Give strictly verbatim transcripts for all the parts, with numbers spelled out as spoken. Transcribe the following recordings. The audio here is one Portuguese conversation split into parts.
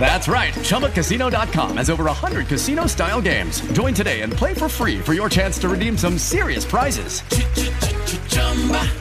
That's right. Chumba Casino dot com has over one hundred casino-style games. Join today and play for free for your chance to redeem some serious prizes.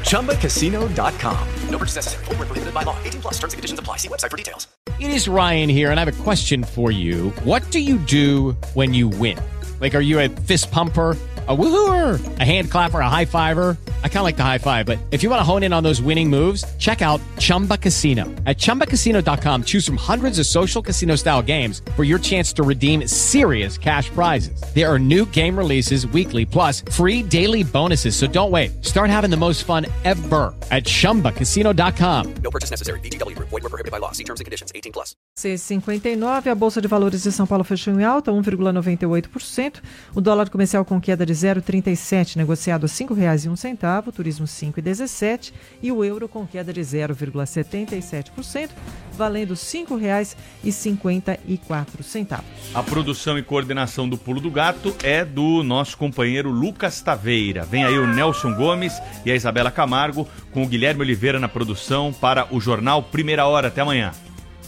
Chumba Casino dot com. No purchase necessary. Void where prohibited by law. eighteen plus terms and conditions apply. See website for details. It is Ryan here, and I have a question for you. What do you do when you win? Like, are you a fist pumper? A woohooer, a hand clapper, a high fiver. I kind of like the high five, but if you want to hone in on those winning moves, check out Chumba Casino. At Chumba Casino dot com, choose from hundreds of social casino style games for your chance to redeem serious cash prizes. There are new game releases weekly, plus free daily bonuses. So don't wait. Start having the most fun ever at Chumba Casino dot com. No purchase necessary. V G W Group. Void where prohibited by law. See terms and conditions. eighteen plus. C cinquenta e nove, a Bolsa de Valores de São Paulo fechou em alta, um vírgula noventa e oito por cento. O dólar comercial com queda de zero vírgula trinta e sete, negociado a cinco reais e um centavo, turismo cinco reais e dezessete centavos e o euro com queda de zero vírgula setenta e sete por cento, valendo cinco reais e cinquenta e quatro centavos. A produção e coordenação do Pulo do Gato é do nosso companheiro Lucas Taveira. Vem aí o Nelson Gomes e a Isabela Camargo com o Guilherme Oliveira na produção para o Jornal Primeira Hora. Até amanhã.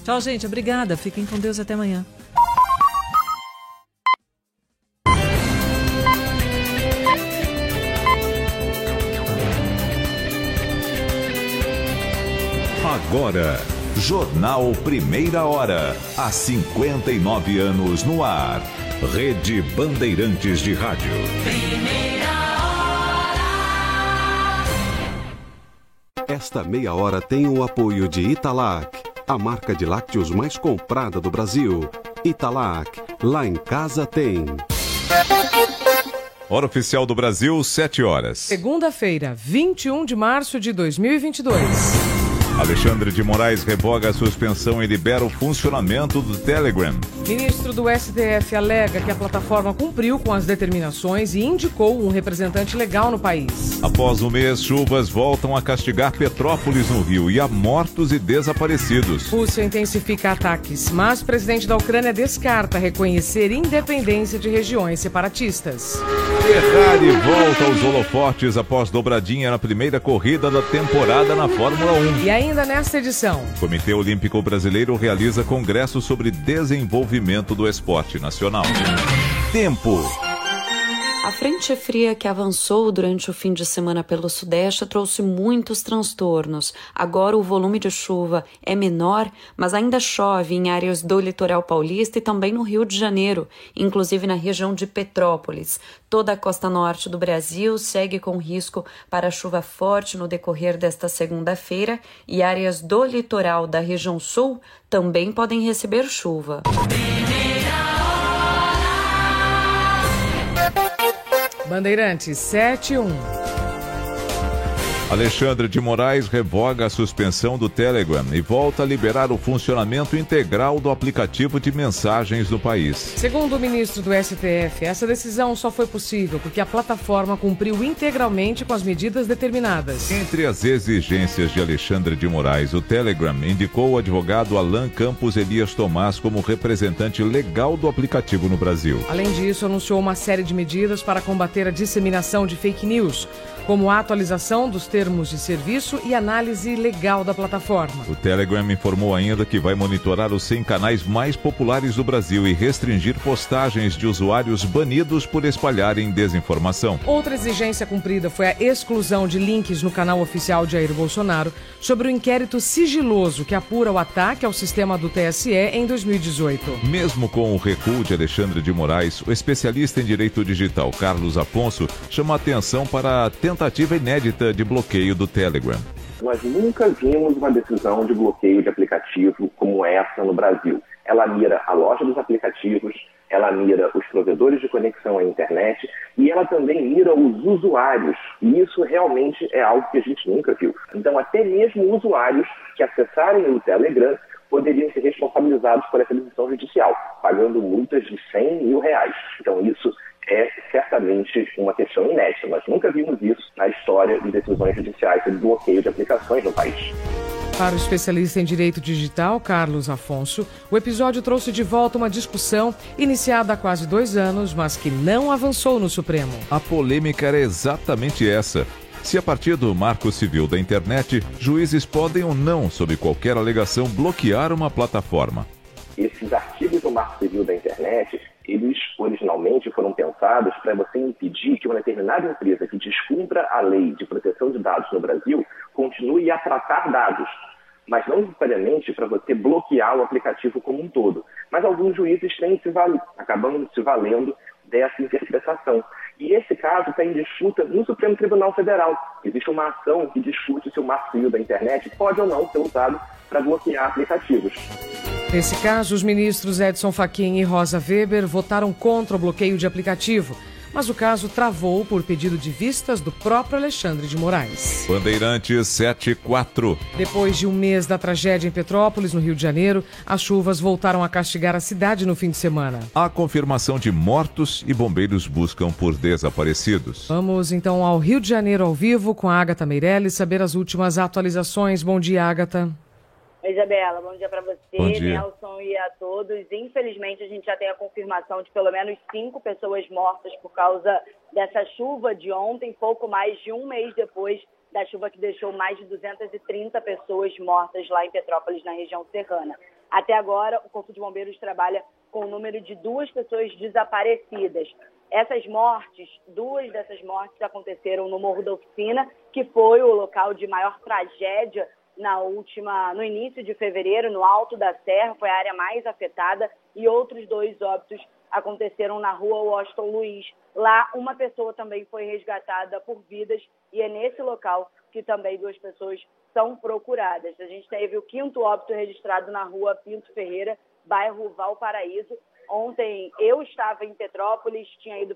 Tchau, gente. Obrigada. Fiquem com Deus. Até amanhã. Agora, Jornal Primeira Hora, há cinquenta e nove anos no ar. Rede Bandeirantes de Rádio. Primeira Hora. Esta meia hora tem o apoio de Italac, a marca de lácteos mais comprada do Brasil. Italac, lá em casa tem... Hora oficial do Brasil, sete horas. Segunda-feira, vinte e um de março de dois mil e vinte e dois. Alexandre de Moraes revoga a suspensão e libera o funcionamento do Telegram. Ministro do S T F alega que a plataforma cumpriu com as determinações e indicou um representante legal no país. Após um mês, chuvas voltam a castigar Petrópolis no Rio e há mortos e desaparecidos. Rússia intensifica ataques, mas o presidente da Ucrânia descarta reconhecer independência de regiões separatistas. Ferrari volta aos holofotes após dobradinha na primeira corrida da temporada na Fórmula um. E ainda nesta edição, o Comitê Olímpico Brasileiro realiza congresso sobre desenvolvimento do esporte nacional. Tempo. A frente fria que avançou durante o fim de semana pelo Sudeste trouxe muitos transtornos. Agora o volume de chuva é menor, mas ainda chove em áreas do litoral paulista e também no Rio de Janeiro, inclusive na região de Petrópolis. Toda a costa norte do Brasil segue com risco para chuva forte no decorrer desta segunda-feira e áreas do litoral da região sul também podem receber chuva. Bandeirantes sete um. Alexandre de Moraes revoga a suspensão do Telegram e volta a liberar o funcionamento integral do aplicativo de mensagens no país. Segundo o ministro do S T F, essa decisão só foi possível porque a plataforma cumpriu integralmente com as medidas determinadas. Entre as exigências de Alexandre de Moraes, o Telegram indicou o advogado Alan Campos Elias Tomás como representante legal do aplicativo no Brasil. Além disso, anunciou uma série de medidas para combater a disseminação de fake news, como a atualização dos termos termos de serviço e análise legal da plataforma. O Telegram informou ainda que vai monitorar os cem canais mais populares do Brasil e restringir postagens de usuários banidos por espalharem desinformação. Outra exigência cumprida foi a exclusão de links no canal oficial de Jair Bolsonaro sobre o inquérito sigiloso que apura o ataque ao sistema do T S E em dois mil e dezoito. Mesmo com o recuo de Alexandre de Moraes, o especialista em direito digital Carlos Afonso chama a atenção para a tentativa inédita de bloqueio do Telegram. Nós nunca vimos uma decisão de bloqueio de aplicativo como essa no Brasil. Ela mira a loja dos aplicativos, ela mira os provedores de conexão à internet e ela também mira os usuários. E isso realmente é algo que a gente nunca viu. Então, até mesmo usuários que acessarem o Telegram poderiam ser responsabilizados por essa decisão judicial, pagando multas de cem mil reais. Então, isso é certamente francamente uma questão inédita. Nós nunca vimos isso na história de decisões judiciais sobre bloqueio de aplicações no país. Para o especialista em direito digital, Carlos Afonso, o episódio trouxe de volta uma discussão iniciada há quase dois anos, mas que não avançou no Supremo. A polêmica era exatamente essa. Se a partir do Marco Civil da Internet, juízes podem ou não, sob qualquer alegação, bloquear uma plataforma. Esses artigos do Marco Civil da Internet, eles originalmente foram pensados para você impedir que uma determinada empresa que descumpra a lei de proteção de dados no Brasil continue a tratar dados, mas não necessariamente para você bloquear o aplicativo como um todo. Mas alguns juízes têm se valido, acabando se valendo dessa interpretação. E esse caso está em disputa no Supremo Tribunal Federal. Existe uma ação que discute se o Marco Civil da Internet pode ou não ser usado para bloquear aplicativos. Nesse caso, os ministros Edson Fachin e Rosa Weber votaram contra o bloqueio de aplicativo, mas o caso travou por pedido de vistas do próprio Alexandre de Moraes. Bandeirantes sete e quatro. Depois de um mês da tragédia em Petrópolis, no Rio de Janeiro, as chuvas voltaram a castigar a cidade no fim de semana. Há confirmação de mortos e bombeiros buscam por desaparecidos. Vamos então ao Rio de Janeiro ao vivo com a Ágata Meirelles saber as últimas atualizações. Bom dia, Ágata. Oi, Isabela, bom dia para você, Nelson, e a todos. Infelizmente, a gente já tem a confirmação de pelo menos cinco pessoas mortas por causa dessa chuva de ontem, pouco mais de um mês depois da chuva que deixou mais de duzentas e trinta pessoas mortas lá em Petrópolis, na região serrana. Até agora, o Corpo de Bombeiros trabalha com o número de duas pessoas desaparecidas. Essas mortes, duas dessas mortes aconteceram no Morro da Oficina, que foi o local de maior tragédia Na última, no início de fevereiro, no Alto da Serra, foi a área mais afetada, e outros dois óbitos aconteceram na rua Washington Luiz. Lá, uma pessoa também foi resgatada por vidas, e é nesse local que também duas pessoas são procuradas. A gente teve o quinto óbito registrado na rua Pinto Ferreira, bairro Valparaíso. Ontem eu estava em Petrópolis, tinha ido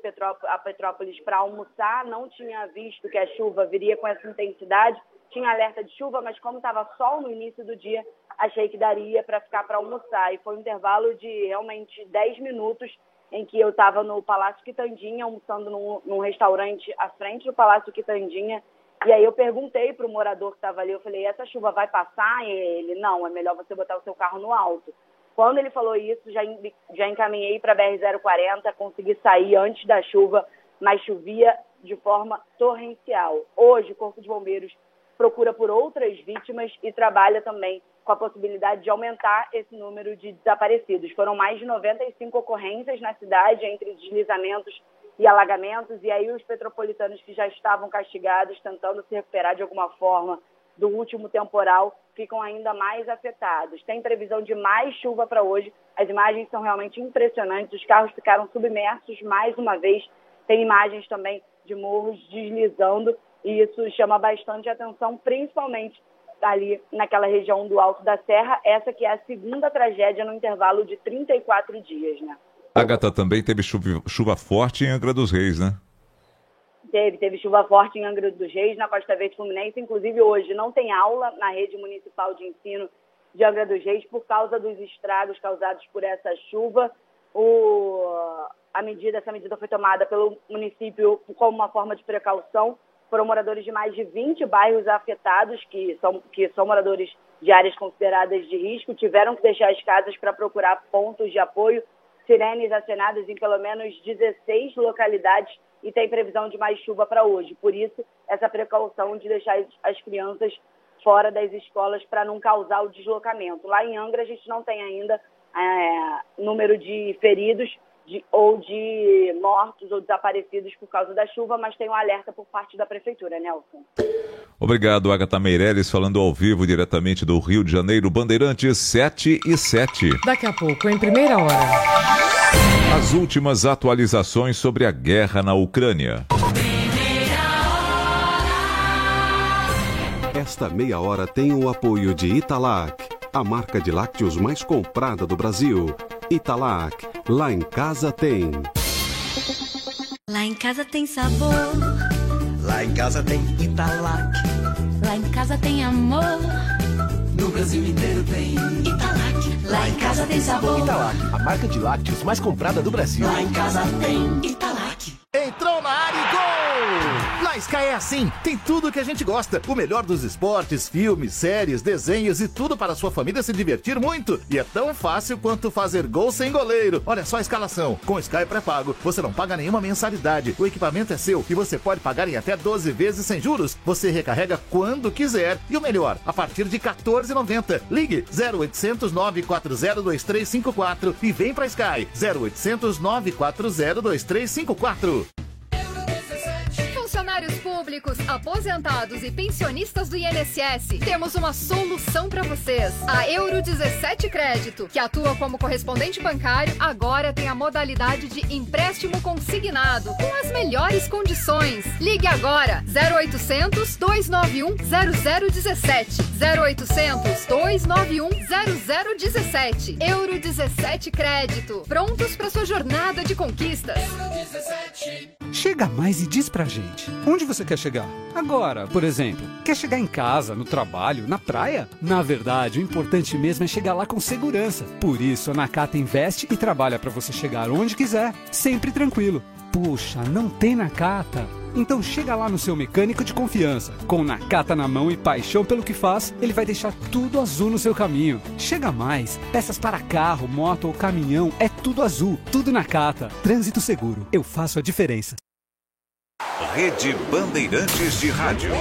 a Petrópolis para almoçar, não tinha visto que a chuva viria com essa intensidade. Tinha alerta de chuva, mas como estava sol no início do dia, achei que daria para ficar para almoçar. E foi um intervalo de realmente dez minutos em que eu estava no Palácio Quitandinha, almoçando num, num restaurante à frente do Palácio Quitandinha. E aí eu perguntei para o morador que estava ali, eu falei, essa chuva vai passar? E ele, não, é melhor você botar o seu carro no alto. Quando ele falou isso, já, já encaminhei para a B R zero quarenta, consegui sair antes da chuva, mas chovia de forma torrencial. Hoje, o Corpo de Bombeiros procura por outras vítimas e trabalha também com a possibilidade de aumentar esse número de desaparecidos. Foram mais de noventa e cinco ocorrências na cidade, entre deslizamentos e alagamentos, e aí os petropolitanos que já estavam castigados, tentando se recuperar de alguma forma do último temporal, ficam ainda mais afetados. Tem previsão de mais chuva para hoje, as imagens são realmente impressionantes, os carros ficaram submersos mais uma vez, tem imagens também de morros deslizando, e isso chama bastante atenção, principalmente ali naquela região do Alto da Serra, essa que é a segunda tragédia no intervalo de trinta e quatro dias, né? Ágata, também teve chuva, chuva forte em Angra dos Reis, né? Teve, teve chuva forte em Angra dos Reis, na Costa Verde Fluminense, inclusive hoje não tem aula na rede municipal de ensino de Angra dos Reis por causa dos estragos causados por essa chuva. O, a medida, essa medida foi tomada pelo município como uma forma de precaução. Foram moradores de mais de vinte bairros afetados, que são, que são moradores de áreas consideradas de risco, tiveram que deixar as casas para procurar pontos de apoio, sirenes acionadas em pelo menos dezesseis localidades, e tem previsão de mais chuva para hoje. Por isso, essa precaução de deixar as crianças fora das escolas para não causar o deslocamento. Lá em Angra, a gente não tem ainda é, número de feridos, De, ou de mortos ou desaparecidos por causa da chuva, mas tem um alerta por parte da Prefeitura, Nelson. Obrigado, Ágata Meirelles, falando ao vivo diretamente do Rio de Janeiro, Bandeirantes sete e sete. Daqui a pouco, em primeira hora, as últimas atualizações sobre a guerra na Ucrânia. Esta meia hora tem o apoio de Italac, a marca de lácteos mais comprada do Brasil. Italac, lá em casa tem. Lá em casa tem sabor. Lá em casa tem Italac. Lá em casa tem amor. No Brasil inteiro tem Italac. Lá em casa tem sabor. Italac, a marca de lácteos mais comprada do Brasil. Lá em casa tem Italac. Entrou na área e gol! Na Sky é assim, tem tudo que a gente gosta. O melhor dos esportes, filmes, séries, desenhos e tudo para a sua família se divertir muito. E é tão fácil quanto fazer gol sem goleiro. Olha só a escalação. Com Sky pré-pago, você não paga nenhuma mensalidade. O equipamento é seu e você pode pagar em até doze vezes sem juros. Você recarrega quando quiser. E o melhor, a partir de quatorze reais e noventa centavos. Ligue zero oitocentos, nove quatro zero, dois três cinco quatro e vem pra Sky. zero oitocentos, nove quatro zero, dois três cinco quatro. Funcionários públicos, aposentados e pensionistas do I N S S, temos uma solução para vocês. A Euro dezessete Crédito, que atua como correspondente bancário, agora tem a modalidade de empréstimo consignado, com as melhores condições. Ligue agora, zero oitocentos, dois nove um, zero zero um sete, zero oitocentos, dois nove um, zero zero um sete. Euro dezessete Crédito, prontos para sua jornada de conquistas. Euro dezessete. Chega mais e diz pra gente. Onde você quer chegar? Agora, por exemplo, quer chegar em casa, no trabalho, na praia? Na verdade, o importante mesmo é chegar lá com segurança. Por isso, a Nakata investe e trabalha para você chegar onde quiser, sempre tranquilo. Puxa, não tem Nakata? Então chega lá no seu mecânico de confiança. Com Nakata na mão e paixão pelo que faz, ele vai deixar tudo azul no seu caminho. Chega mais, peças para carro, moto ou caminhão, é tudo azul, tudo Nakata. Trânsito seguro, eu faço a diferença. Rede Bandeirantes de Rádio.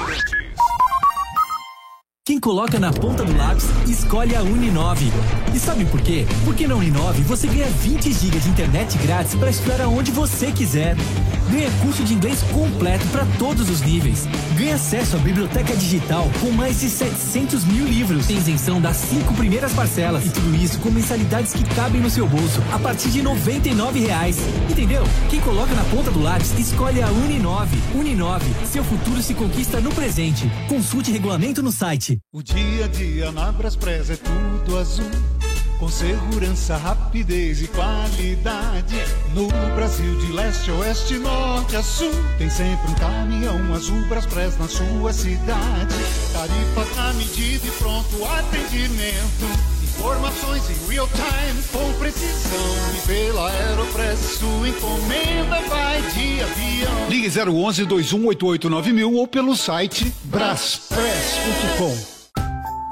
Quem coloca na ponta do lápis, escolhe a Uninove. E sabe por quê? Porque na Uninove você ganha vinte gigas de internet grátis para estudar aonde você quiser. Ganha curso de inglês completo para todos os níveis. Ganha acesso à biblioteca digital com mais de setecentos mil livros. Tem isenção das cinco primeiras parcelas. E tudo isso com mensalidades que cabem no seu bolso a partir de noventa e nove reais. Entendeu? Quem coloca na ponta do lápis escolhe a Uninove. Uninove. Seu futuro se conquista no presente. Consulte regulamento no site. O dia a dia na Braspress é tudo azul. Com segurança, rapidez e qualidade. No Brasil de leste, oeste, norte a sul, tem sempre um caminhão azul Braspress na sua cidade. Tarifa à medida e pronto atendimento. Informações em real time, com precisão. E pela Aeropress, sua encomenda vai de avião. Ligue zero onze, dois um oito oito, nove mil ou pelo site braspress ponto com.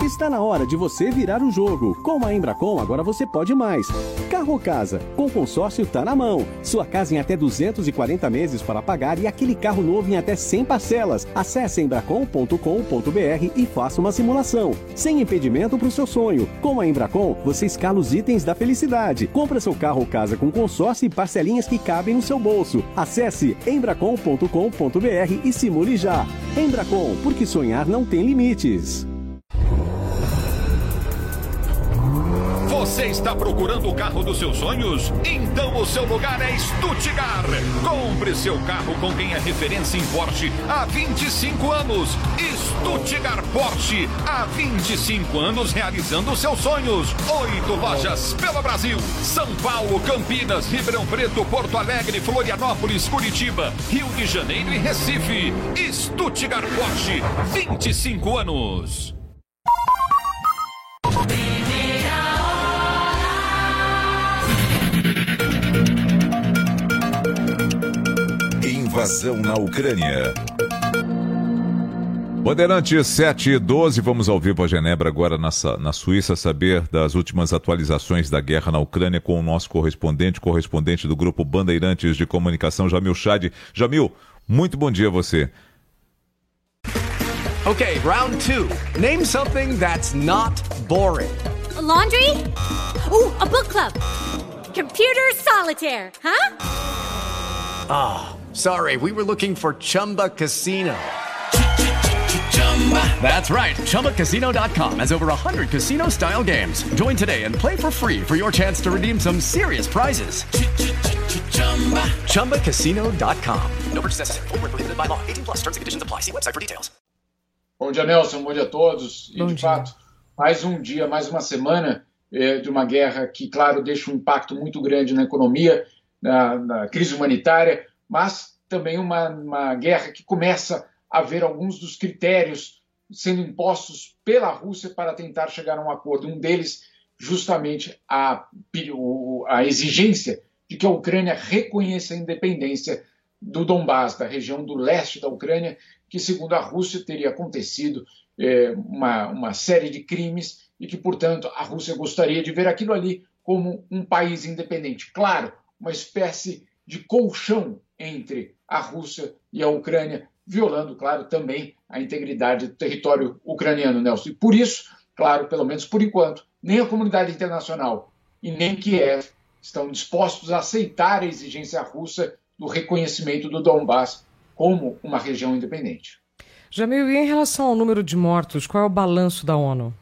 Está na hora de você virar um jogo. Com a Embracon, agora você pode mais. Carro ou casa? Com consórcio, tá na mão. Sua casa em até duzentos e quarenta meses para pagar e aquele carro novo em até cem parcelas. Acesse embracon ponto com ponto br e faça uma simulação. Sem impedimento para o seu sonho. Com a Embracon, você escala os itens da felicidade. Compra seu carro ou casa com consórcio e parcelinhas que cabem no seu bolso. Acesse embracon ponto com ponto br e simule já. Embracon, porque sonhar não tem limites. Você está procurando o carro dos seus sonhos? Então o seu lugar é Stuttgart. Compre seu carro com quem é referência em Porsche há vinte e cinco anos. Stuttgart Porsche, há vinte e cinco anos realizando seus sonhos. Oito lojas pelo Brasil. São Paulo, Campinas, Ribeirão Preto, Porto Alegre, Florianópolis, Curitiba, Rio de Janeiro e Recife. Stuttgart Porsche, vinte e cinco anos. Invasão na Ucrânia. Bandeirantes sete e doze, vamos ao vivo a Genebra agora na, na Suíça, saber das últimas atualizações da guerra na Ucrânia com o nosso correspondente, correspondente do grupo Bandeirantes de Comunicação, Jamil Chad. Jamil, muito bom dia a você. Ok, round two. Name something that's not boring. A laundry? Ooh, a book club. Computer solitaire, huh? Ah. Sorry, we were looking for Chumba Casino. That's right, Chumba Casino dot com has over one hundred casino-style games. Join today and play for free for your chance to redeem some serious prizes. Chumba Casino ponto com. No purchase necessary. Void where prohibited by law. eighteen plus terms and conditions apply. See website for details. Bom dia, Nelson. Bom dia a todos. E, Bom de dia. fato, mais um dia, mais uma semana eh, de uma guerra que, claro, deixa um impacto muito grande na economia, na, na crise humanitária, mas também uma, uma guerra que começa a ver alguns dos critérios sendo impostos pela Rússia para tentar chegar a um acordo. Um deles, justamente, a, a exigência de que a Ucrânia reconheça a independência do Donbás, da região do leste da Ucrânia, que, segundo a Rússia, teria acontecido eh, uma, uma série de crimes e que, portanto, a Rússia gostaria de ver aquilo ali como um país independente. Claro, uma espécie de colchão entre a Rússia e a Ucrânia, violando, claro, também a integridade do território ucraniano, Nelson. E por isso, claro, pelo menos por enquanto, nem a comunidade internacional e nem Kiev estão dispostos a aceitar a exigência russa do reconhecimento do Donbás como uma região independente. Jamil, e em relação ao número de mortos, qual é o balanço da ONU?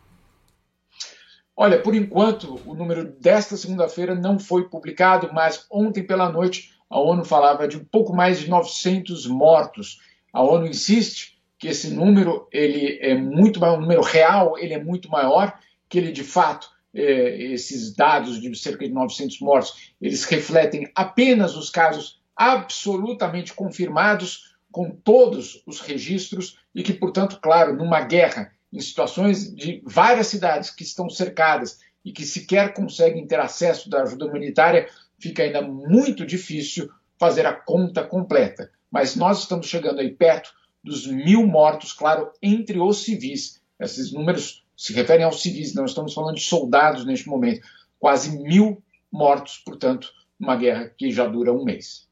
Olha, por enquanto, o número desta segunda-feira não foi publicado, mas ontem pela noite a ONU falava de um pouco mais de novecentos mortos. A ONU insiste que esse número ele é muito maior, o número real ele é muito maior, que ele de fato, é, esses dados de cerca de novecentos mortos, eles refletem apenas os casos absolutamente confirmados com todos os registros e que, portanto, claro, numa guerra, em situações de várias cidades que estão cercadas e que sequer conseguem ter acesso da ajuda humanitária, fica ainda muito difícil fazer a conta completa. Mas nós estamos chegando aí perto dos mil mortos, claro, entre os civis. Esses números se referem aos civis, não estamos falando de soldados neste momento. Quase mil mortos, portanto, numa guerra que já dura um mês.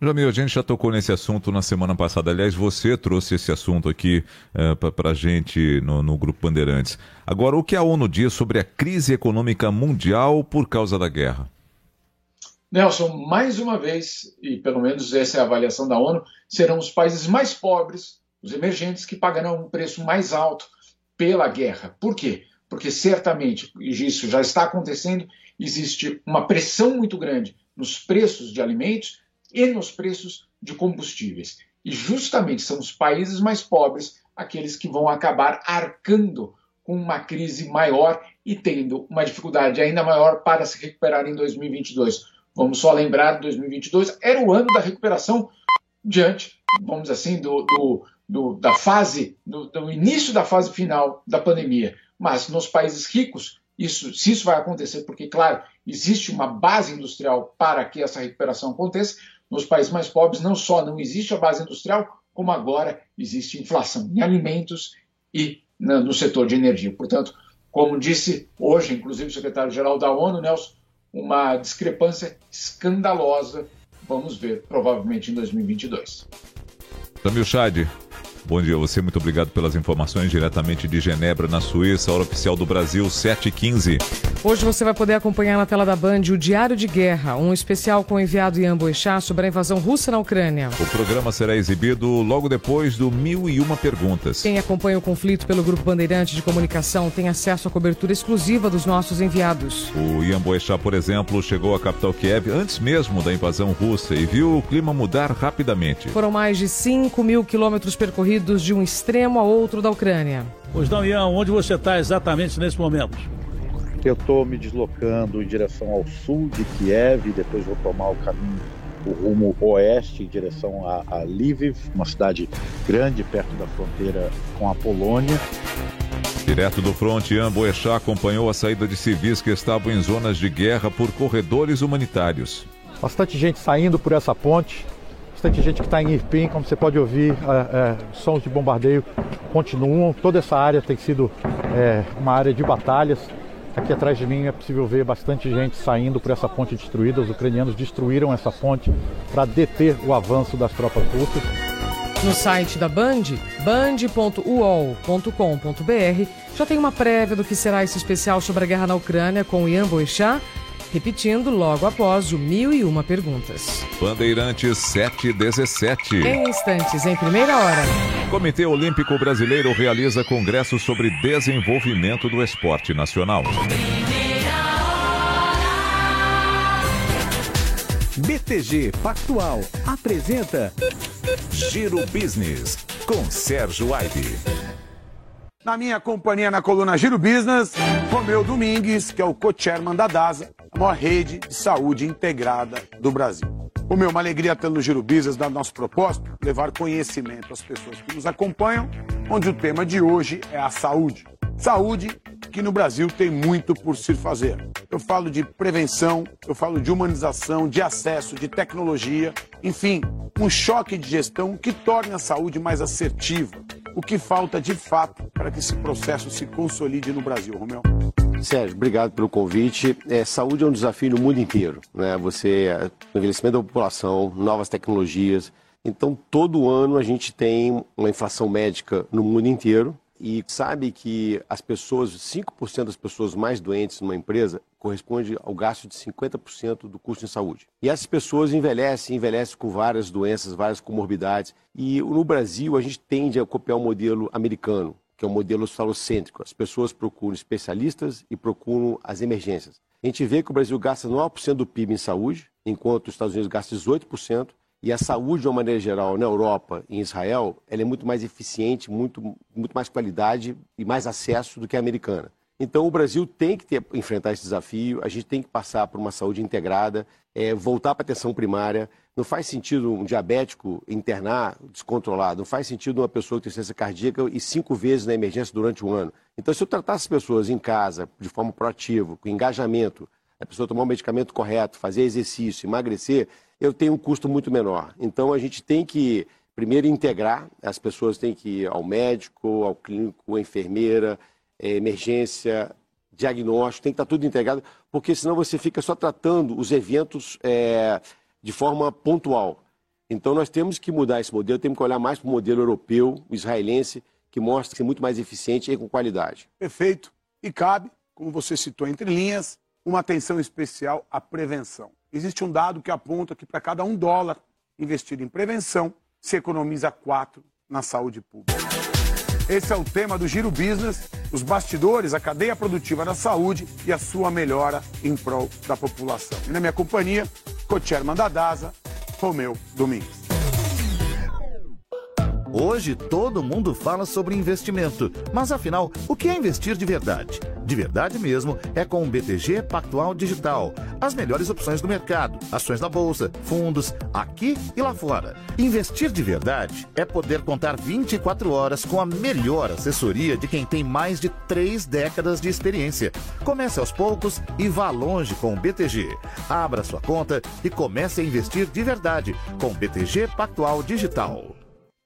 Jamil, a gente já tocou nesse assunto na semana passada. Aliás, você trouxe esse assunto aqui uh, para a gente no, no Grupo Bandeirantes. Agora, o que a ONU diz sobre a crise econômica mundial por causa da guerra? Nelson, mais uma vez, e pelo menos essa é a avaliação da ONU, serão os países mais pobres, os emergentes, que pagarão um preço mais alto pela guerra. Por quê? Porque certamente, e isso já está acontecendo, existe uma pressão muito grande nos preços de alimentos e nos preços de combustíveis. E justamente são os países mais pobres aqueles que vão acabar arcando com uma crise maior e tendo uma dificuldade ainda maior para se recuperar em dois mil e vinte e dois. Vamos só lembrar, dois mil e vinte e dois era o ano da recuperação diante, vamos dizer assim, do, do, do, da fase, do, do início da fase final da pandemia. Mas nos países ricos, isso, se isso vai acontecer, porque, claro, existe uma base industrial para que essa recuperação aconteça, nos países mais pobres não só não existe a base industrial, como agora existe inflação em alimentos e na, no setor de energia. Portanto, como disse hoje, inclusive, o secretário-geral da ONU, Nelson, uma discrepância escandalosa, vamos ver, provavelmente em dois mil e vinte e dois. Jamil Chad, bom dia a você, muito obrigado pelas informações diretamente de Genebra, na Suíça, hora oficial do Brasil, sete e quinze. Hoje você vai poder acompanhar na tela da Band o Diário de Guerra, um especial com o enviado Ian Boechat sobre a invasão russa na Ucrânia. O programa será exibido logo depois do Mil e Uma Perguntas. Quem acompanha o conflito pelo Grupo Bandeirante de Comunicação tem acesso à cobertura exclusiva dos nossos enviados. O Ian Boechat, por exemplo, chegou à capital Kiev antes mesmo da invasão russa e viu o clima mudar rapidamente. Foram mais de cinco mil quilômetros percorridos de um extremo a outro da Ucrânia. Pois não, Ian, onde você está exatamente nesse momento? Eu estou me deslocando em direção ao sul de Kiev, depois vou tomar o caminho, o rumo oeste, em direção a, a Lviv, uma cidade grande perto da fronteira com a Polônia. Direto do fronte, Ian Boechat acompanhou a saída de civis que estavam em zonas de guerra por corredores humanitários. Bastante gente saindo por essa ponte. Bastante gente que está em Irpin, como você pode ouvir, é, é, sons de bombardeio continuam. Toda essa área tem sido é, uma área de batalhas. Aqui atrás de mim é possível ver bastante gente saindo por essa ponte destruída. Os ucranianos destruíram essa ponte para deter o avanço das tropas russas. No site da Band, band ponto u o l ponto com ponto b r, já tem uma prévia do que será esse especial sobre a guerra na Ucrânia com Ian Boechat, repetindo logo após o Mil e Uma Perguntas. Bandeirantes sete e dezessete. Em instantes, em primeira hora. Comitê Olímpico Brasileiro realiza congresso sobre desenvolvimento do esporte nacional. B T G Pactual apresenta Giro Business com Sérgio Aibe. Na minha companhia na coluna Giro Business, Romeu Domingues, que é o co-chairman da DASA, a maior rede de saúde integrada do Brasil. Romeu, uma alegria tê-lo no Giro Business, dado nosso propósito, levar conhecimento às pessoas que nos acompanham, onde o tema de hoje é a saúde. Saúde aqui no Brasil tem muito por se fazer. Eu falo de prevenção, eu falo de humanização, de acesso, de tecnologia, enfim, um choque de gestão que torne a saúde mais assertiva. O que falta de fato para que esse processo se consolide no Brasil, Romeu? Sérgio, obrigado pelo convite. É, saúde é um desafio no mundo inteiro, né? Você, o envelhecimento da população, novas tecnologias. Então, todo ano a gente tem uma inflação médica no mundo inteiro e sabe que as pessoas, cinco por cento das pessoas mais doentes numa empresa corresponde ao gasto de cinquenta por cento do custo em saúde. E essas pessoas envelhecem, envelhecem com várias doenças, várias comorbidades. E no Brasil a gente tende a copiar o modelo americano, que é um modelo hospitalocêntrico. As pessoas procuram especialistas e procuram as emergências. A gente vê que o Brasil gasta nove por cento do P I B em saúde, enquanto os Estados Unidos gastam dezoito por cento. E a saúde, de uma maneira geral, na Europa e em Israel, ela é muito mais eficiente, muito, muito mais qualidade e mais acesso do que a americana. Então, o Brasil tem que ter, enfrentar esse desafio, a gente tem que passar por uma saúde integrada, é, voltar para a atenção primária. Não faz sentido um diabético internar descontrolado, não faz sentido uma pessoa que tem insuficiência cardíaca e cinco vezes na emergência durante um ano. Então, se eu tratar as pessoas em casa, de forma proativa, com engajamento, a pessoa tomar o medicamento correto, fazer exercício, emagrecer, eu tenho um custo muito menor. Então, a gente tem que, primeiro, integrar, as pessoas têm que ir ao médico, ao clínico, à enfermeira, É, emergência, diagnóstico, tem que estar tudo integrado, porque senão você fica só tratando os eventos é, de forma pontual. Então nós temos que mudar esse modelo, temos que olhar mais para o modelo europeu, israelense, que mostra que é muito mais eficiente e com qualidade. Perfeito. E cabe, como você citou entre linhas, uma atenção especial à prevenção. Existe um dado que aponta que para cada um dólar investido em prevenção, se economiza quatro na saúde pública. Esse é o tema do Giro Business, os bastidores, a cadeia produtiva da saúde e a sua melhora em prol da população. E na minha companhia, co-chairman da DASA, Romeu Domingues. Hoje todo mundo fala sobre investimento, mas afinal, o que é investir de verdade? De verdade mesmo, é com o B T G Pactual Digital. As melhores opções do mercado, ações na bolsa, fundos, aqui e lá fora. Investir de verdade é poder contar vinte e quatro horas com a melhor assessoria de quem tem mais de três décadas de experiência. Comece aos poucos e vá longe com o B T G. Abra sua conta e comece a investir de verdade com o B T G Pactual Digital.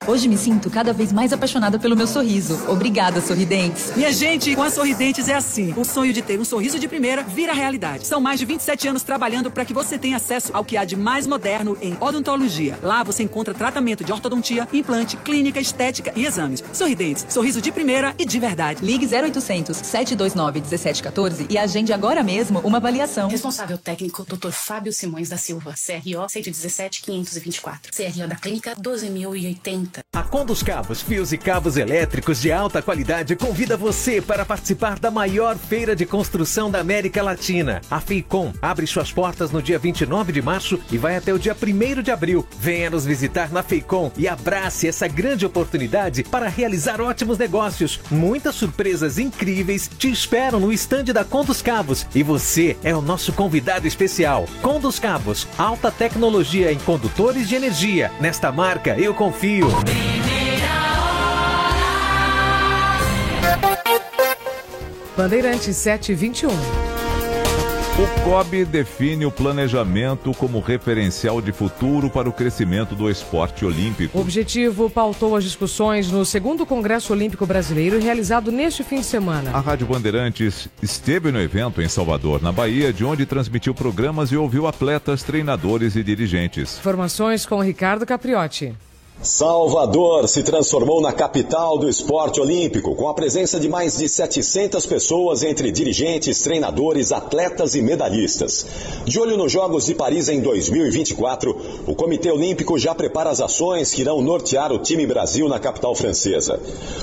Hoje me sinto cada vez mais apaixonada pelo meu sorriso. Obrigada, Sorridentes. Minha gente, com a Sorridentes é assim. O sonho de ter um sorriso de primeira vira realidade. São mais de vinte e sete anos trabalhando para que você tenha acesso ao que há de mais moderno em odontologia. Lá você encontra tratamento de ortodontia, implante, clínica, estética e exames. Sorridentes, sorriso de primeira e de verdade. Ligue zero oitocentos, sete dois nove, um sete um quatro e agende agora mesmo uma avaliação. Responsável técnico, doutor Fábio Simões da Silva. C R O cento e dezessete, quinhentos e vinte e quatro. C R O da clínica doze mil e oitenta. A Conduz Cabos, Fios e Cabos Elétricos de alta qualidade convida você para participar da maior feira de construção da América Latina. A FEICOM abre suas portas no dia vinte e nove de março e vai até o dia primeiro de abril. Venha nos visitar na FEICOM e abrace essa grande oportunidade para realizar ótimos negócios. Muitas surpresas incríveis te esperam no estande da Conduz Cabos e você é o nosso convidado especial. Conduz Cabos, alta tecnologia em condutores de energia. Nesta marca eu confio. Bandeirante sete e vinte e um. O C O B define o planejamento como referencial de futuro para o crescimento do esporte olímpico. O objetivo pautou as discussões no segundo Congresso Olímpico Brasileiro realizado neste fim de semana. A Rádio Bandeirantes esteve no evento em Salvador, na Bahia, de onde transmitiu programas e ouviu atletas, treinadores e dirigentes. Informações com Ricardo Capriotti. Salvador se transformou na capital do esporte olímpico, com a presença de mais de setecentas pessoas entre dirigentes, treinadores, atletas e medalhistas. De olho nos Jogos de Paris em dois mil e vinte e quatro, o Comitê Olímpico já prepara as ações que irão nortear o time Brasil na capital francesa.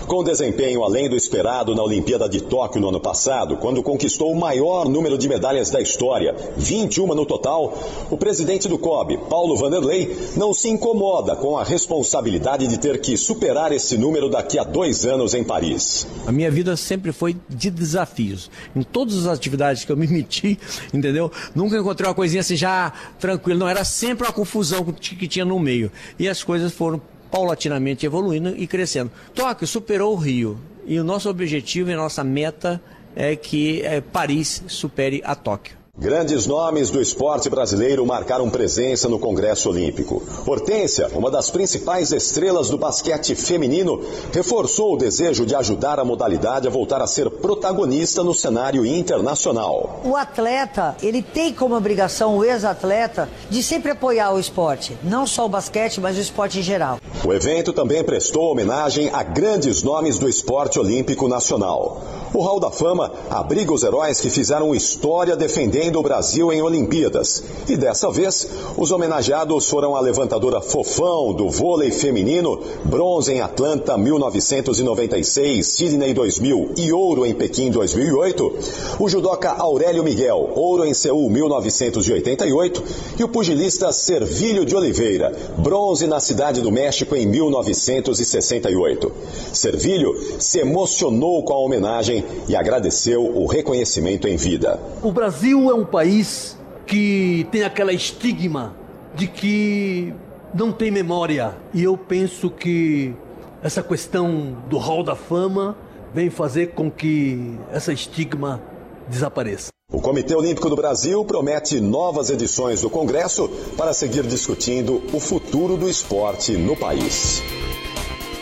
Com desempenho além do esperado na Olimpíada de Tóquio no ano passado, quando conquistou o maior número de medalhas da história, vinte e uma no total, o presidente do C O B, Paulo Vanderlei, não se incomoda com a responsabilidade responsabilidade de ter que superar esse número daqui a dois anos em Paris. A minha vida sempre foi de desafios. Em todas as atividades que eu me meti, entendeu? Nunca encontrei uma coisinha assim já tranquila. Não, era sempre uma confusão que tinha no meio. E as coisas foram paulatinamente evoluindo e crescendo. Tóquio superou o Rio. E o nosso objetivo e a nossa meta é que é, Paris supere a Tóquio. Grandes nomes do esporte brasileiro marcaram presença no Congresso Olímpico. Hortência, uma das principais estrelas do basquete feminino, reforçou o desejo de ajudar a modalidade a voltar a ser protagonista no cenário internacional. O atleta, ele tem como obrigação, o ex-atleta, de sempre apoiar o esporte. Não só o basquete, mas o esporte em geral. O evento também prestou homenagem a grandes nomes do esporte olímpico nacional. O Hall da Fama abriga os heróis que fizeram história defendendo do Brasil em Olimpíadas. E dessa vez, os homenageados foram a levantadora Fofão do vôlei feminino, bronze em Atlanta mil novecentos e noventa e seis, Sydney dois mil e ouro em Pequim dois mil e oito, o judoca Aurélio Miguel, ouro em Seul mil novecentos e oitenta e oito e o pugilista Servílio de Oliveira, bronze na Cidade do México em mil novecentos e sessenta e oito. Servílio se emocionou com a homenagem e agradeceu o reconhecimento em vida. O Brasil é um país que tem aquela estigma de que não tem memória. E eu penso que essa questão do Hall da Fama vem fazer com que essa estigma desapareça. O Comitê Olímpico do Brasil promete novas edições do Congresso para seguir discutindo o futuro do esporte no país.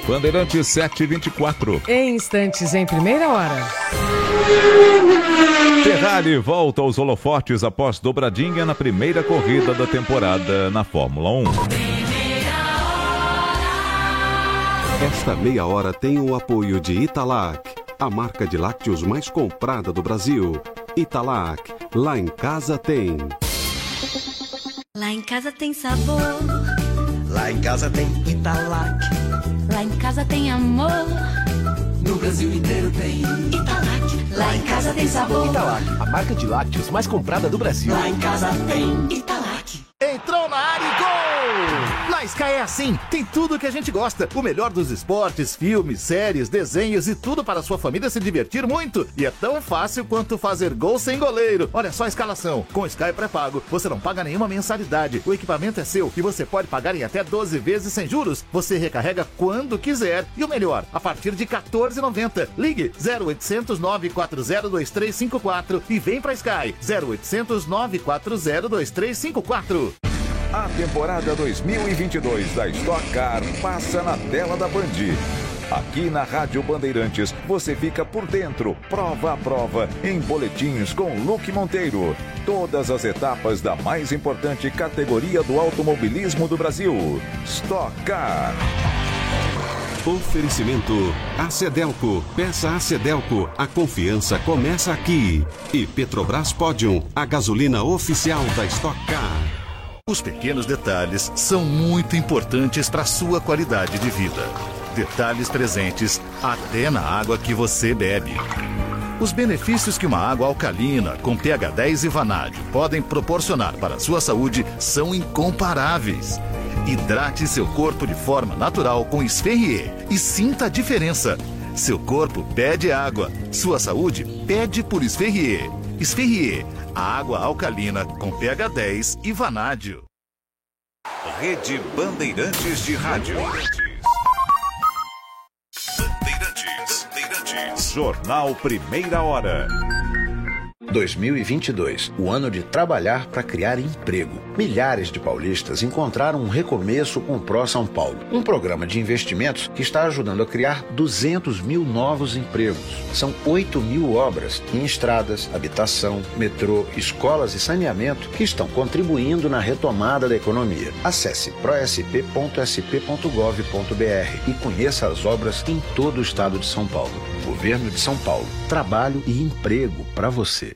Bandeirantes sete e vinte e quatro. Em instantes, em primeira hora. Ferrari volta aos holofotes após dobradinha na primeira corrida da temporada na Fórmula um. Esta meia hora tem o apoio de Italac, a marca de lácteos mais comprada do Brasil. Italac, lá em casa tem. Lá em casa tem sabor. Lá em casa tem Italac. Lá em casa tem amor. No Brasil inteiro tem Italac. Lá em casa tem sabor. Italac, a marca de lácteos mais comprada do Brasil. Lá em casa tem Italac. Entrou na área e gol! Na Sky é assim, tem tudo que a gente gosta. O melhor dos esportes, filmes, séries, desenhos e tudo para a sua família se divertir muito. E é tão fácil quanto fazer gol sem goleiro. Olha só a escalação. Com Sky pré-pago, você não paga nenhuma mensalidade. O equipamento é seu e você pode pagar em até doze vezes sem juros. Você recarrega quando quiser. E o melhor, a partir de quatorze reais e noventa centavos. Ligue zero oito zero zero, nove quatro zero, dois três cinco quatro e vem pra Sky. zero oito zero zero, nove quatro zero, dois três cinco quatro. A temporada dois mil e vinte e dois da Stock Car passa na tela da Band. Aqui na Rádio Bandeirantes, você fica por dentro, prova a prova, em boletins com Luque Monteiro. Todas as etapas da mais importante categoria do automobilismo do Brasil, Stock Car. Oferecimento Acedelco, peça Acedelco, a confiança começa aqui. E Petrobras Podium, a gasolina oficial da Stock Car. Os pequenos detalhes são muito importantes para a sua qualidade de vida. Detalhes presentes até na água que você bebe. Os benefícios que uma água alcalina com pH dez e vanádio podem proporcionar para a sua saúde são incomparáveis. Hidrate seu corpo de forma natural com Esferrier e sinta a diferença. Seu corpo pede água, sua saúde pede por Esferrier. Esferrier. A água alcalina com pH dez e vanádio. Rede Bandeirantes de Rádio. Bandeirantes. Bandeirantes. Jornal Primeira Hora. dois mil e vinte e dois, o ano de trabalhar para criar emprego. Milhares de paulistas encontraram um recomeço com o Pro São Paulo, um programa de investimentos que está ajudando a criar duzentos mil novos empregos. São oito mil obras em estradas, habitação, metrô, escolas e saneamento que estão contribuindo na retomada da economia. Acesse p r o s p ponto s p ponto gov ponto b r e conheça as obras em todo o estado de São Paulo. Governo de São Paulo. Trabalho e emprego para você.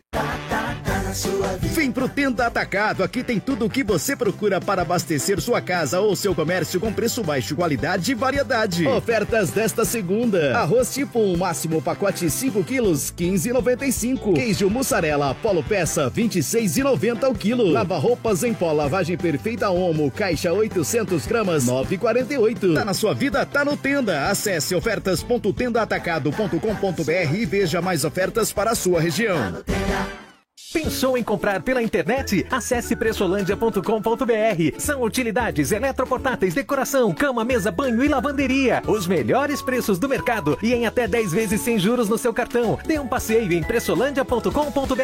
Vem pro Tenda Atacado, aqui tem tudo o que você procura para abastecer sua casa ou seu comércio com preço baixo, qualidade e variedade. Ofertas desta segunda: arroz tipo um máximo pacote cinco quilos, quinze reais e noventa e cinco centavos. Queijo mussarela Polo Peça, vinte e seis reais e noventa centavos ao quilo. Lava-roupas em pó, lavagem perfeita Omo, caixa oitocentos gramas, nove reais e quarenta e oito centavos. Tá na sua vida, tá no Tenda. Acesse ofertas ponto tenda atacado ponto com ponto b r e veja mais ofertas para a sua região. Tá no Tenda. Pensou em comprar pela internet? Acesse pressolândia ponto com ponto br. São utilidades, eletroportáteis, decoração, cama, mesa, banho e lavanderia. Os melhores preços do mercado e em até dez vezes sem juros no seu cartão. Dê um passeio em pressolândia ponto com ponto br.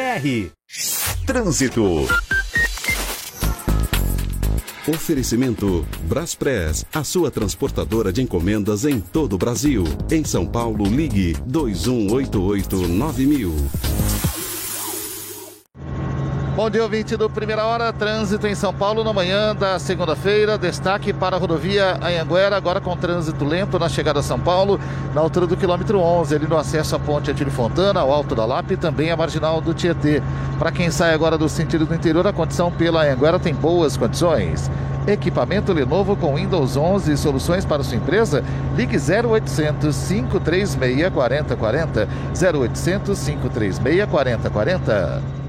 Trânsito. Oferecimento Braspress, a sua transportadora de encomendas em todo o Brasil. Em São Paulo, ligue dois um oito oito nove mil. Bom dia, ouvinte do Primeira Hora. Trânsito em São Paulo na manhã da segunda-feira. Destaque para a rodovia Anhanguera, agora com trânsito lento na chegada a São Paulo, na altura do quilômetro onze, ali no acesso à ponte Atílio Fontana, ao Alto da Lapa e também a marginal do Tietê. Para quem sai agora do sentido do interior, a condição pela Anhanguera tem boas condições. Equipamento Lenovo com Windows onze e soluções para sua empresa? Ligue zero oito zero zero, cinco três seis, quatro zero quatro zero, zero oito zero zero, cinco três seis, quatro zero quatro zero.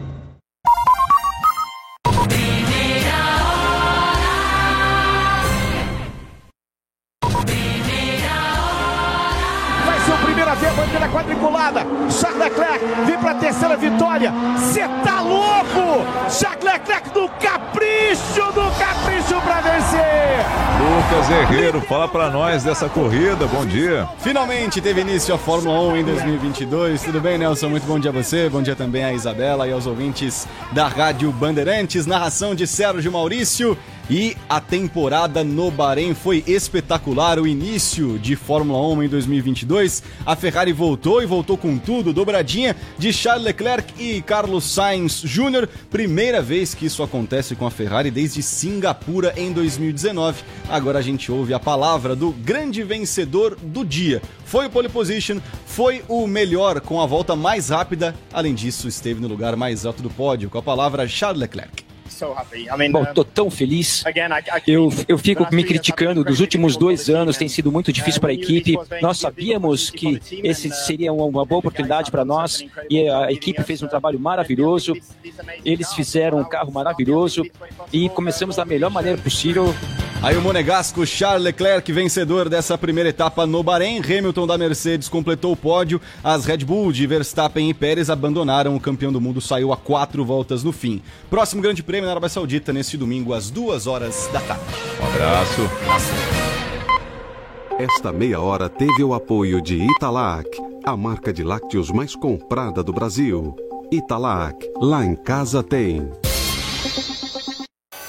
Bandeira quadriculada, Charles Leclerc vem para a terceira vitória. Você tá louco? Charles Leclerc do capricho, do capricho para vencer. Lucas Herreiro, fala para nós dessa corrida, bom dia. Finalmente teve início a Fórmula um em dois mil e vinte e dois, tudo bem, Nelson? Muito bom dia a você, bom dia também a Isabela e aos ouvintes da Rádio Bandeirantes. Narração de Sérgio Maurício. E a temporada no Bahrein foi espetacular, o início de Fórmula um em dois mil e vinte e dois. A Ferrari voltou e voltou com tudo, dobradinha de Charles Leclerc e Carlos Sainz Júnior. Primeira vez que isso acontece com a Ferrari desde Singapura em dois mil e dezenove. Agora a gente ouve a palavra do grande vencedor do dia. Foi o pole position, foi o melhor com a volta mais rápida. Além disso, esteve no lugar mais alto do pódio com a palavra Charles Leclerc. Bom, estou tão feliz. Eu, eu fico me criticando. Dos últimos dois anos tem sido muito difícil para a equipe. Nós sabíamos que esse seria uma boa oportunidade para nós e a equipe fez um trabalho maravilhoso. Eles fizeram um carro maravilhoso e começamos da melhor maneira possível. Aí o monegasco Charles Leclerc, vencedor dessa primeira etapa no Bahrein. Hamilton da Mercedes completou o pódio. As Red Bull de Verstappen e Pérez abandonaram. O campeão do mundo saiu a quatro voltas no fim. Próximo grande prêmio na Arábia Saudita, nesse domingo, às duas horas da tarde. Um abraço. Esta meia hora teve o apoio de Italac, a marca de lácteos mais comprada do Brasil. Italac, lá em casa tem...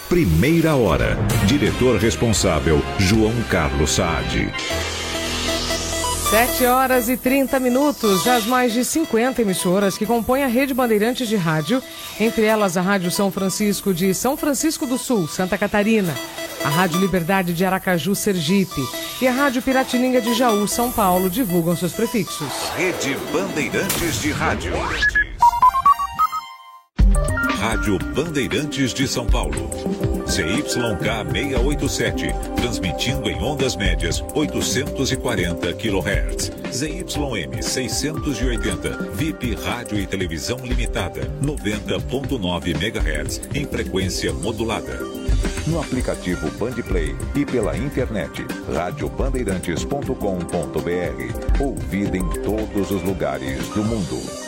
Primeira Hora. Diretor responsável, João Carlos Saad. sete horas e trinta minutos. As mais de cinquenta emissoras que compõem a rede Bandeirantes de rádio, entre elas a Rádio São Francisco de São Francisco do Sul, Santa Catarina, a Rádio Liberdade de Aracaju, Sergipe e a Rádio Piratininga de Jaú, São Paulo, divulgam seus prefixos. Rede Bandeirantes de rádio. Rádio Bandeirantes de São Paulo, C Y K seiscentos e oitenta e sete, transmitindo em ondas médias oitocentos e quarenta quilohertz. Z Y M seiscentos e oitenta, V I P Rádio e Televisão Limitada, noventa vírgula nove megahertz, em frequência modulada. No aplicativo Band Play e pela internet, rádio bandeirantes ponto com ponto br, ouvida em todos os lugares do mundo.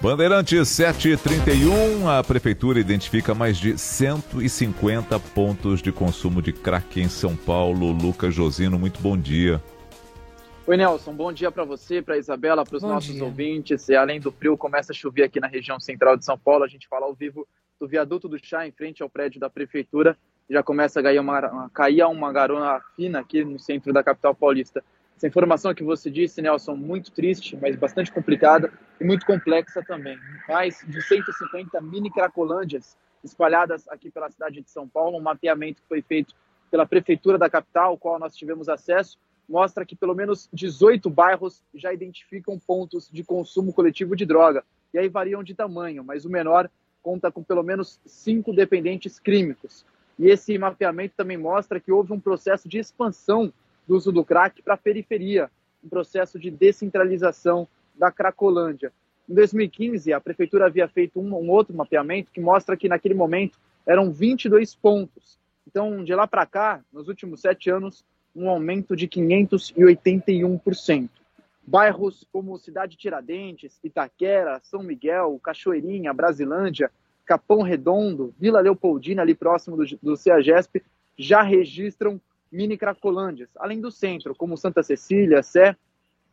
Bandeirantes sete e trinta e um, a Prefeitura identifica mais de cento e cinquenta pontos de consumo de crack em São Paulo. Lucas Josino, muito bom dia. Oi, Nelson, bom dia para você, para a Isabela, para os nossos dia. ouvintes. E além do frio, começa a chover aqui na região central de São Paulo. A gente fala ao vivo do viaduto do Chá, em frente ao prédio da Prefeitura. Já começa a cair uma, cair uma garoa fina aqui no centro da capital paulista. Essa informação que você disse, Nelson, muito triste, mas bastante complicada e muito complexa também. Mais de cento e cinquenta mini cracolândias espalhadas aqui pela cidade de São Paulo. Um mapeamento que foi feito pela prefeitura da capital, ao qual nós tivemos acesso, mostra que pelo menos dezoito bairros já identificam pontos de consumo coletivo de droga. E aí variam de tamanho, mas o menor conta com pelo menos cinco dependentes químicos. E esse mapeamento também mostra que houve um processo de expansão do uso do crack para a periferia, um processo de descentralização da Cracolândia. Em dois mil e quinze, a prefeitura havia feito um, um outro mapeamento que mostra que naquele momento eram vinte e dois pontos. Então, de lá para cá, nos últimos sete anos, um aumento de quinhentos e oitenta e um por cento. Bairros como Cidade Tiradentes, Itaquera, São Miguel, Cachoeirinha, Brasilândia, Capão Redondo, Vila Leopoldina, ali próximo do, do CEAGESP, já registram mini cracolândias, além do centro, como Santa Cecília, Sé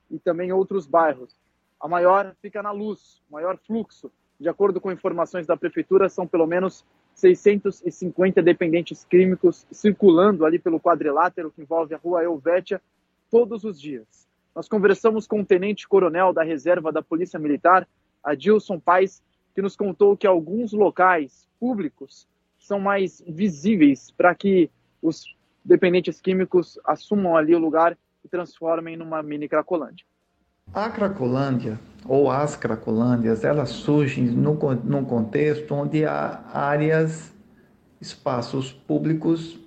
e também outros bairros. A maior fica na Luz, o maior fluxo. De acordo com informações da prefeitura, são pelo menos seiscentos e cinquenta dependentes químicos circulando ali pelo quadrilátero que envolve a Rua Helvétia todos os dias. Nós conversamos com o tenente-coronel da reserva da Polícia Militar, Adilson Paes, que nos contou que alguns locais públicos são mais visíveis para que os dependentes químicos assumam ali o lugar e transformem numa mini cracolândia. A Cracolândia, ou as Cracolândias, elas surgem num, num contexto onde há áreas, espaços públicos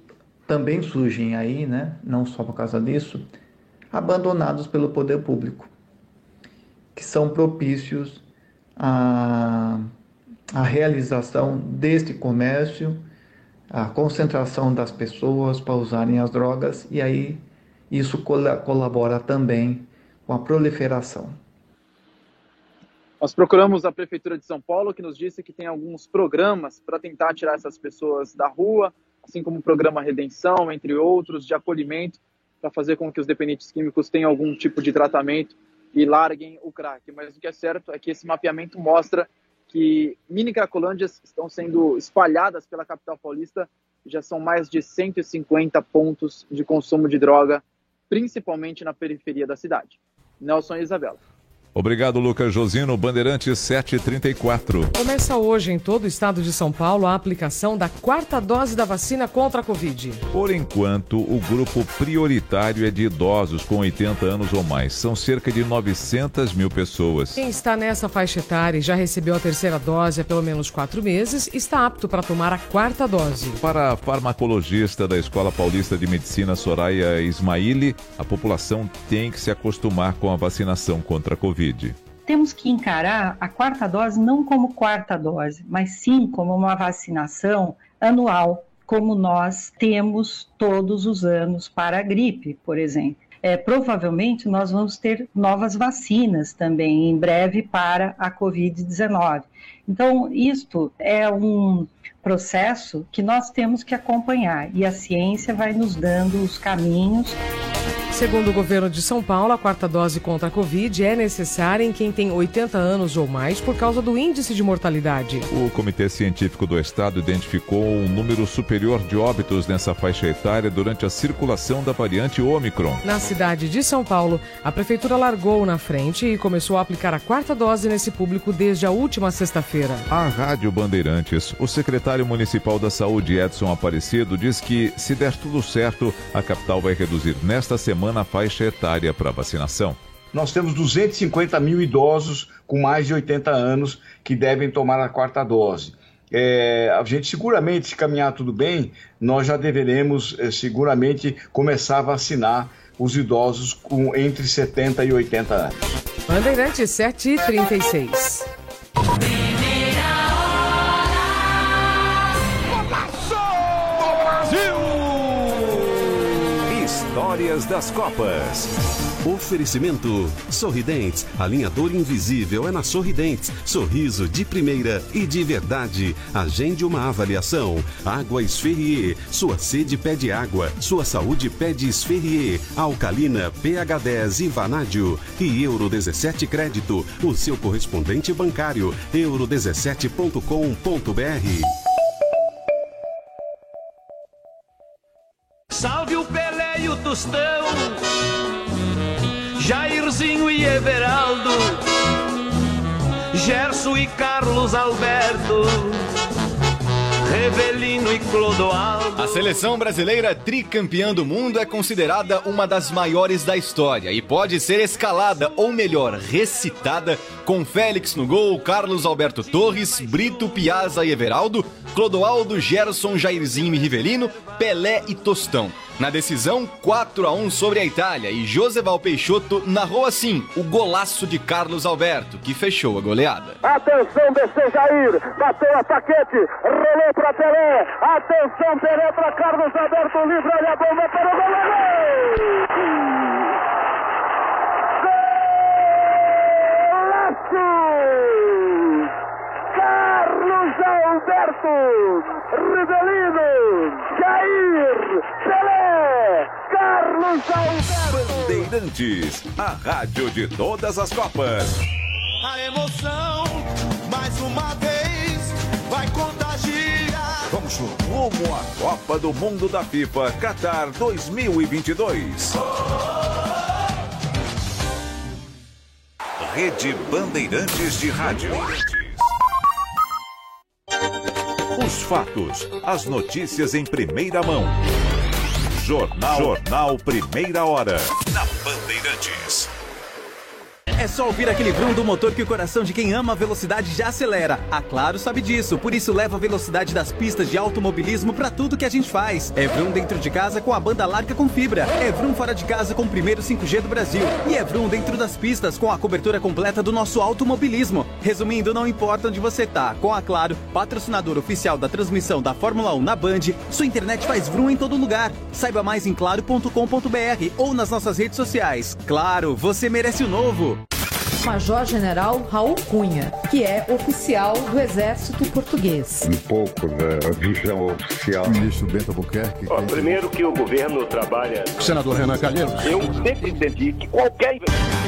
também surgem aí, né? Não só por causa disso, abandonados pelo poder público, que são propícios à, à realização deste comércio, à concentração das pessoas para usarem as drogas, e aí isso col- colabora também com a proliferação. Nós procuramos a Prefeitura de São Paulo, que nos disse que tem alguns programas para tentar tirar essas pessoas da rua, assim como o programa Redenção, entre outros, de acolhimento, para fazer com que os dependentes químicos tenham algum tipo de tratamento e larguem o crack. Mas o que é certo é que esse mapeamento mostra que mini cracolândias estão sendo espalhadas pela capital paulista e já são mais de cento e cinquenta pontos de consumo de droga, principalmente na periferia da cidade. Nelson e Isabela. Obrigado, Lucas Josino. Bandeirante sete e trinta e quatro. Começa hoje em todo o estado de São Paulo a aplicação da quarta dose da vacina contra a Covid. Por enquanto, o grupo prioritário é de idosos com oitenta anos ou mais. São cerca de novecentas mil pessoas. Quem está nessa faixa etária e já recebeu a terceira dose há pelo menos quatro meses, está apto para tomar a quarta dose. Para a farmacologista da Escola Paulista de Medicina, Soraya Ismaili, a população tem que se acostumar com a vacinação contra a Covid. Temos que encarar a quarta dose não como quarta dose, mas sim como uma vacinação anual, como nós temos todos os anos para a gripe, por exemplo. É, provavelmente nós vamos ter novas vacinas também em breve para a covid dezenove. Então, isto é um processo que nós temos que acompanhar e a ciência vai nos dando os caminhos. Segundo o governo de São Paulo, a quarta dose contra a Covid é necessária em quem tem oitenta anos ou mais por causa do índice de mortalidade. O Comitê Científico do Estado identificou um número superior de óbitos nessa faixa etária durante a circulação da variante Ômicron. Na cidade de São Paulo, a prefeitura largou na frente e começou a aplicar a quarta dose nesse público desde a última sexta-feira. À Rádio Bandeirantes, o secretário municipal da Saúde, Edson Aparecido, diz que, se der tudo certo, a capital vai reduzir nesta semana na faixa etária para vacinação. Nós temos duzentos e cinquenta mil idosos com mais de oitenta anos que devem tomar a quarta dose. É, a gente seguramente, se caminhar tudo bem, nós já deveremos é, seguramente começar a vacinar os idosos com entre setenta e oitenta anos. Bandeirante sete e trinta e seis. Histórias das Copas. Oferecimento Sorridentes. Alinhador invisível é na Sorridentes. Sorriso de primeira e de verdade. Agende uma avaliação. Águas Ferrier. Sua sede pede água. Sua saúde pede Ferrier. Alcalina, pê agá dez e Vanádio. E Euro dezessete Crédito. O seu correspondente bancário. euro dezessete ponto com ponto b r. Salve o Pelé e o Tostão, Jairzinho e Everaldo, Gerson e Carlos Alberto, Revelino e Clodoaldo. A seleção brasileira tricampeã do mundo é considerada uma das maiores da história e pode ser escalada, ou melhor, recitada, com Félix no gol, Carlos Alberto Torres, Brito, Piazza e Everaldo, Clodoaldo, Gerson, Jairzinho e Rivelino, Pelé e Tostão. Na decisão, quatro a um sobre a Itália, e Joseval Peixoto narrou assim o golaço de Carlos Alberto, que fechou a goleada. Atenção, desceu Jair, bateu a taquete, rolou para Pelé, atenção Pelé para Carlos Alberto, livre, olha a bomba para o goleiro! Golaço! Carlos Alberto! Rivelino, Jair, Pelé, Carlos Alberto. Bandeirantes, a rádio de todas as Copas. A emoção, mais uma vez, vai contagiar. Vamos rumo à Copa do Mundo da FIFA, Qatar dois mil e vinte e dois. Rede Bandeirantes de Rádio. Os fatos, as notícias em primeira mão. Jornal, Jornal Primeira Hora. Na Bandeirantes. É só ouvir aquele brum do motor que o coração de quem ama a velocidade já acelera. A Claro sabe disso, por isso leva a velocidade das pistas de automobilismo para tudo que a gente faz. É brum dentro de casa com a banda larga com fibra. É brum fora de casa com o primeiro cinco G do Brasil. E é brum dentro das pistas com a cobertura completa do nosso automobilismo. Resumindo, não importa onde você tá, com a Claro, patrocinador oficial da transmissão da Fórmula um na Band, sua internet faz brum em todo lugar. Saiba mais em claro ponto com ponto b r ou nas nossas redes sociais. Claro, você merece o novo. Major-General Raul Cunha, que é oficial do Exército Português. Um pouco da visão oficial. Ministro Bento Albuquerque. Ó, primeiro que o governo trabalha... Senador Renan Calheiros. Eu sempre entendi que qualquer...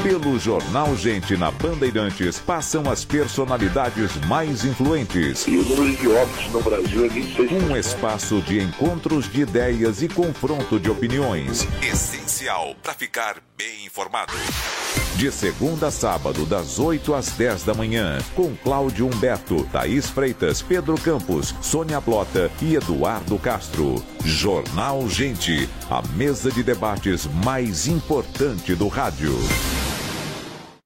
Pelo Jornal Gente na Bandeirantes passam as personalidades mais influentes. E o número de óbitos no Brasil é vinte e seis. Um espaço de encontros de ideias e confronto de opiniões. Essencial para ficar bem informado. De segunda a sábado, das oito às dez da manhã, com Cláudio Humberto, Thaís Freitas, Pedro Campos, Sônia Blota e Eduardo Castro. Jornal Gente, a mesa de debates mais importante do rádio.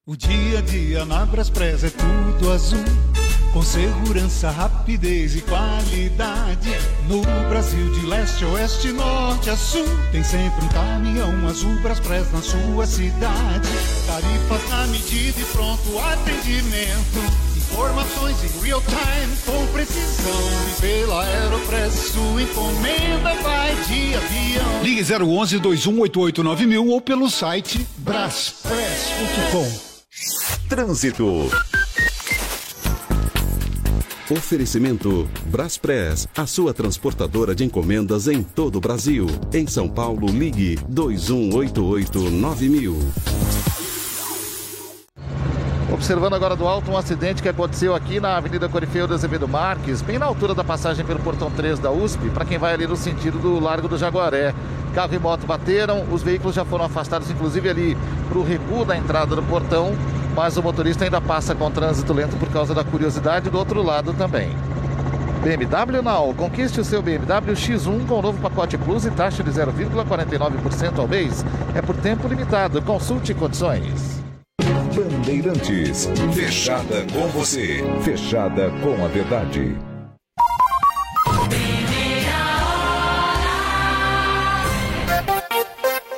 O dia a dia na Braspress é tudo azul, com segurança, rapidez e qualidade. No Brasil de leste a oeste, norte a sul, tem sempre um caminhão azul Braspress na sua cidade. Tarifas na medida e pronto atendimento, informações em real time com precisão. E pela Aeropress sua encomenda vai de avião. Ligue zero onze, dois um oito oito, nove mil ou pelo site braspress ponto com. Trânsito. Oferecimento Braspress, a sua transportadora de encomendas em todo o Brasil. Em São Paulo, ligue dois um oito oito, nove mil. Observando agora do alto um acidente que aconteceu aqui na Avenida Corifeu de Azevedo Marques, bem na altura da passagem pelo Portão três da U S P, para quem vai ali no sentido do Largo do Jaguaré. Carro e moto bateram, os veículos já foram afastados, inclusive ali para o recuo da entrada do portão. Mas o motorista ainda passa com trânsito lento por causa da curiosidade do outro lado também. B M W Now. Conquiste o seu B M W X um com o novo pacote Plus e taxa de zero vírgula quarenta e nove por cento ao mês. É por tempo limitado. Consulte condições. Bandeirantes. Fechada com você. Fechada com a verdade.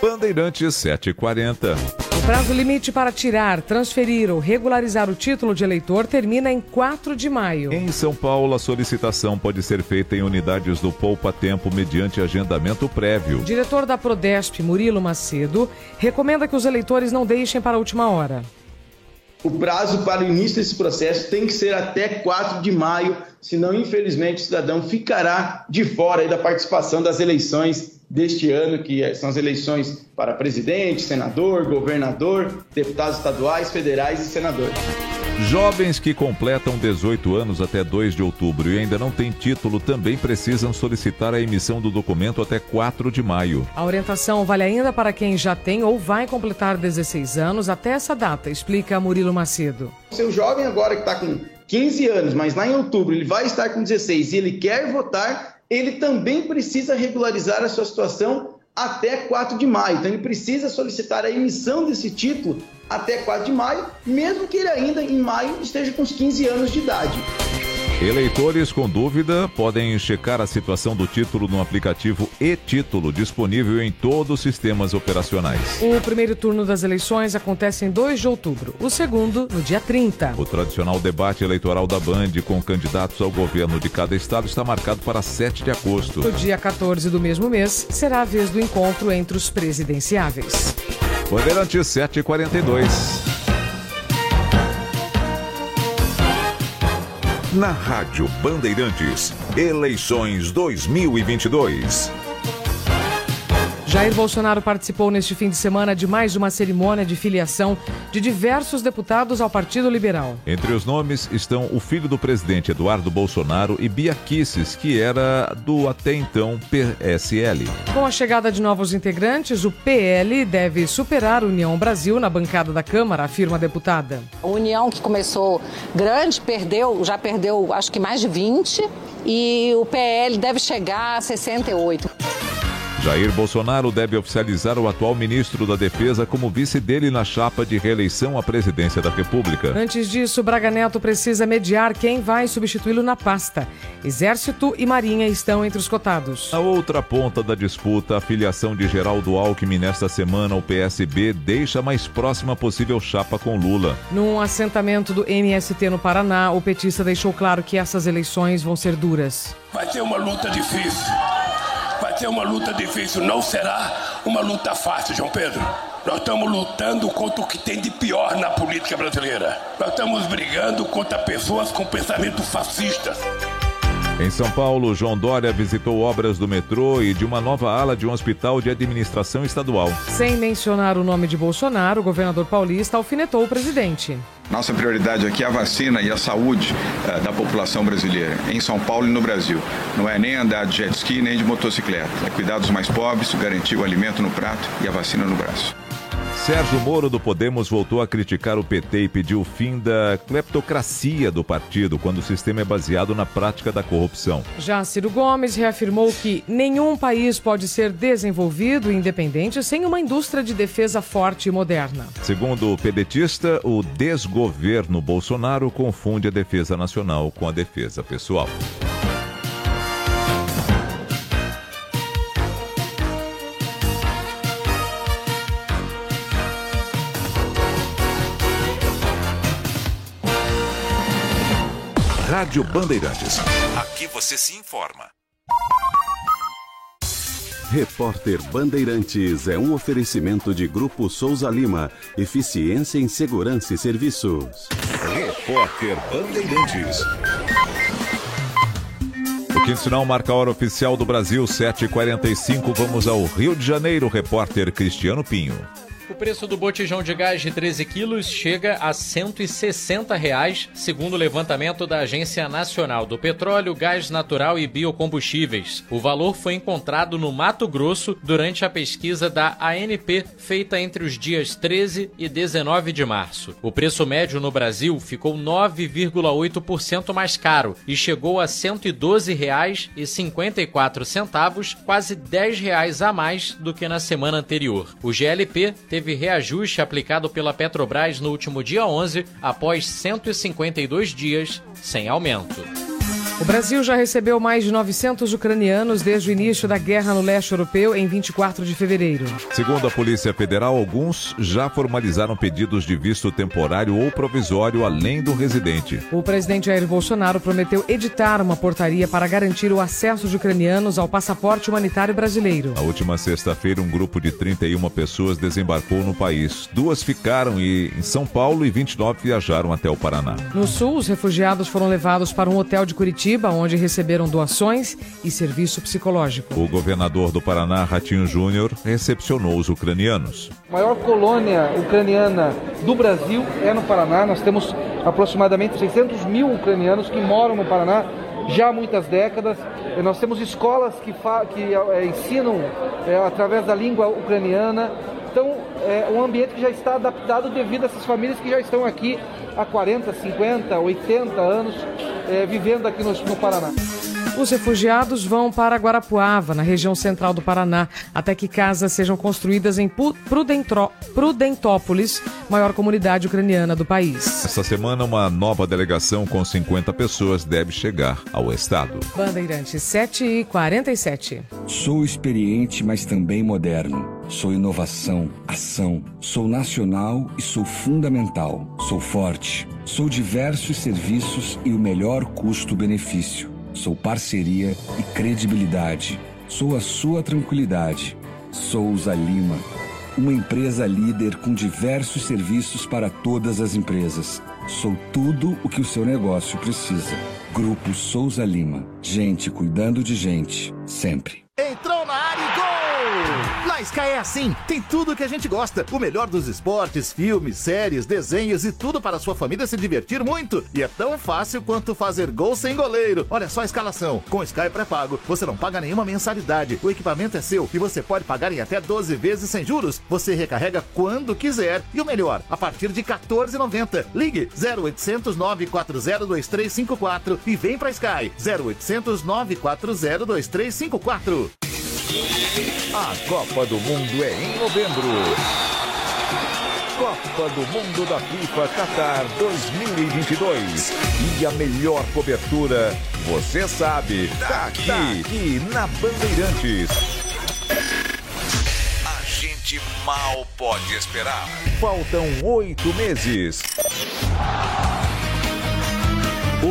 Bandeirantes sete e quarenta. O prazo limite para tirar, transferir ou regularizar o título de eleitor termina em quatro de maio. Em São Paulo, a solicitação pode ser feita em unidades do Poupa Tempo mediante agendamento prévio. O diretor da Prodesp, Murilo Macedo, recomenda que os eleitores não deixem para a última hora. O prazo para o início desse processo tem que ser até quatro de maio, senão, infelizmente, o cidadão ficará de fora aí da participação das eleições deste ano, que são as eleições para presidente, senador, governador, deputados estaduais, federais e senadores. Jovens que completam dezoito anos até dois de outubro e ainda não têm título também precisam solicitar a emissão do documento até quatro de maio. A orientação vale ainda para quem já tem ou vai completar dezesseis anos até essa data, explica Murilo Macedo. Seu jovem agora que está com quinze anos, mas lá em outubro ele vai estar com dezesseis e ele quer votar, ele também precisa regularizar a sua situação até quatro de maio. Então ele precisa solicitar a emissão desse título até quatro de maio, mesmo que ele ainda em maio esteja com os quinze anos de idade. Eleitores com dúvida podem checar a situação do título no aplicativo e-Título, disponível em todos os sistemas operacionais. O primeiro turno das eleições acontece em dois de outubro, o segundo no dia trinta. O tradicional debate eleitoral da Band com candidatos ao governo de cada estado está marcado para sete de agosto. No dia quatorze do mesmo mês, será a vez do encontro entre os presidenciáveis. Bandeirantes sete e quarenta e dois. Na Rádio Bandeirantes, eleições dois mil e vinte e dois. Jair Bolsonaro participou neste fim de semana de mais uma cerimônia de filiação de diversos deputados ao Partido Liberal. Entre os nomes estão o filho do presidente Eduardo Bolsonaro e Bia Kicis, que era do até então P S L. Com a chegada de novos integrantes, o P L deve superar a União Brasil na bancada da Câmara, afirma a deputada. A União, que começou grande, perdeu, já perdeu acho que mais de vinte, e o P L deve chegar a sessenta e oito. Jair Bolsonaro deve oficializar o atual ministro da Defesa como vice dele na chapa de reeleição à presidência da República. Antes disso, Braga Neto precisa mediar quem vai substituí-lo na pasta. Exército e Marinha estão entre os cotados. Na outra ponta da disputa, a filiação de Geraldo Alckmin nesta semana ao P S B deixa mais próxima a possível chapa com Lula. Num assentamento do M S T no Paraná, o petista deixou claro que essas eleições vão ser duras. Vai ter uma luta difícil. Vai ser uma luta difícil, não será uma luta fácil, João Pedro. Nós estamos lutando contra o que tem de pior na política brasileira. Nós estamos brigando contra pessoas com pensamento fascista. Em São Paulo, João Dória visitou obras do metrô e de uma nova ala de um hospital de administração estadual. Sem mencionar o nome de Bolsonaro, o governador paulista alfinetou o presidente. Nossa prioridade aqui é a vacina e a saúde uh, da população brasileira, em São Paulo e no Brasil. Não é nem andar de jet ski, nem de motocicleta. É cuidar dos mais pobres, garantir o alimento no prato e a vacina no braço. Sérgio Moro do Podemos voltou a criticar o P T e pediu o fim da cleptocracia do partido quando o sistema é baseado na prática da corrupção. Já Ciro Gomes reafirmou que nenhum país pode ser desenvolvido e independente sem uma indústria de defesa forte e moderna. Segundo o pedetista, o desgoverno Bolsonaro confunde a defesa nacional com a defesa pessoal. Rádio Bandeirantes. Aqui você se informa. Repórter Bandeirantes é um oferecimento de Grupo Souza Lima. Eficiência em Segurança e Serviços. Repórter Bandeirantes. O quinto sinal marca a hora oficial do Brasil, sete e quarenta e cinco. Vamos ao Rio de Janeiro. Repórter Cristiano Pinho. O preço do botijão de gás de treze quilos chega a cento e sessenta reais, segundo o levantamento da Agência Nacional do Petróleo, Gás Natural e Biocombustíveis. O valor foi encontrado no Mato Grosso durante a pesquisa da A N P, feita entre os dias treze e dezenove de março. O preço médio no Brasil ficou nove vírgula oito por cento mais caro e chegou a cento e doze reais e cinquenta e quatro centavos, quase dez reais a mais do que na semana anterior. O G L P teve Teve reajuste aplicado pela Petrobras no último dia onze, após cento e cinquenta e dois dias sem aumento. O Brasil já recebeu mais de novecentos ucranianos desde o início da guerra no leste europeu em vinte e quatro de fevereiro. Segundo a Polícia Federal, alguns já formalizaram pedidos de visto temporário ou provisório além do residente. O presidente Jair Bolsonaro prometeu editar uma portaria para garantir o acesso de ucranianos ao passaporte humanitário brasileiro. Na última sexta-feira, um grupo de trinta e uma pessoas desembarcou no país. Duas ficaram em São Paulo e vinte e nove viajaram até o Paraná. No sul, os refugiados foram levados para um hotel de Curitiba, onde receberam doações e serviço psicológico. O governador do Paraná, Ratinho Júnior, recepcionou os ucranianos. A maior colônia ucraniana do Brasil é no Paraná. Nós temos aproximadamente seiscentos mil ucranianos que moram no Paraná já há muitas décadas. Nós temos escolas que, fa- que é, ensinam é, através da língua ucraniana. Então, é um ambiente que já está adaptado devido a essas famílias que já estão aqui há quarenta, cinquenta, oitenta anos é, vivendo aqui no, no Paraná. Os refugiados vão para Guarapuava, na região central do Paraná, até que casas sejam construídas em Prudentro... Prudentópolis, maior comunidade ucraniana do país. Essa semana, uma nova delegação com cinquenta pessoas deve chegar ao estado. Bandeirantes sete e quarenta e sete. Sou experiente, mas também moderno. Sou inovação, ação. Sou nacional e sou fundamental. Sou forte. Sou diversos serviços e o melhor custo-benefício. Sou parceria e credibilidade. Sou a sua tranquilidade. Souza Lima. Uma empresa líder com diversos serviços para todas as empresas. Sou tudo o que o seu negócio precisa. Grupo Souza Lima. Gente cuidando de gente, sempre. Entrou na área e gol! Na Sky é assim, tem tudo que a gente gosta. O melhor dos esportes, filmes, séries, desenhos e tudo para a sua família se divertir muito. E é tão fácil quanto fazer gol sem goleiro. Olha só a escalação. Com Sky pré-pago, você não paga nenhuma mensalidade. O equipamento é seu e você pode pagar em até doze vezes sem juros. Você recarrega quando quiser. E o melhor, a partir de quatorze reais e noventa centavos. Ligue zero oitocentos, nove quatro zero, dois três cinco quatro e vem pra Sky. zero oitocentos, nove quatro zero, dois três cinco quatro. A Copa do Mundo é em novembro. Copa do Mundo da FIFA Qatar dois mil e vinte e dois. E a melhor cobertura, você sabe, tá aqui e na Bandeirantes. A gente mal pode esperar. Faltam oito meses.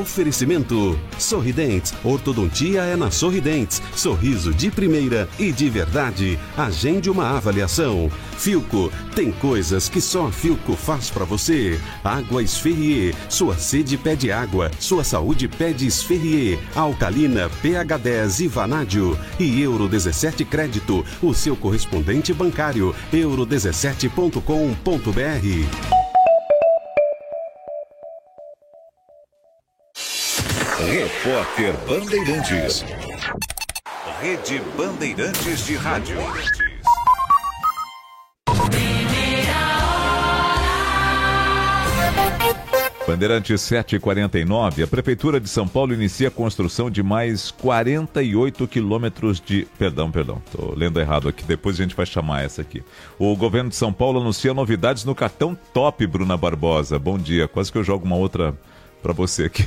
Oferecimento Sorridentes. Ortodontia é na Sorridentes. Sorriso de primeira e de verdade. Agende uma avaliação. Filco. Tem coisas que só a Filco faz pra você. Águas Ferrier. Sua sede pede água. Sua saúde pede Ferrier. Alcalina, pê agá dez e Vanádio. E Euro dezessete Crédito. O seu correspondente bancário. euro dezessete ponto com ponto br. Repórter Bandeirantes. Rede Bandeirantes de Rádio. Bandeirantes sete e quarenta e nove. A Prefeitura de São Paulo inicia a construção de mais quarenta e oito quilômetros de... Perdão, perdão, estou lendo errado aqui. Depois a gente vai chamar essa aqui. O governo de São Paulo anuncia novidades no cartão Top, Bruna Barbosa. Bom dia. Quase que eu jogo uma outra... para você aqui.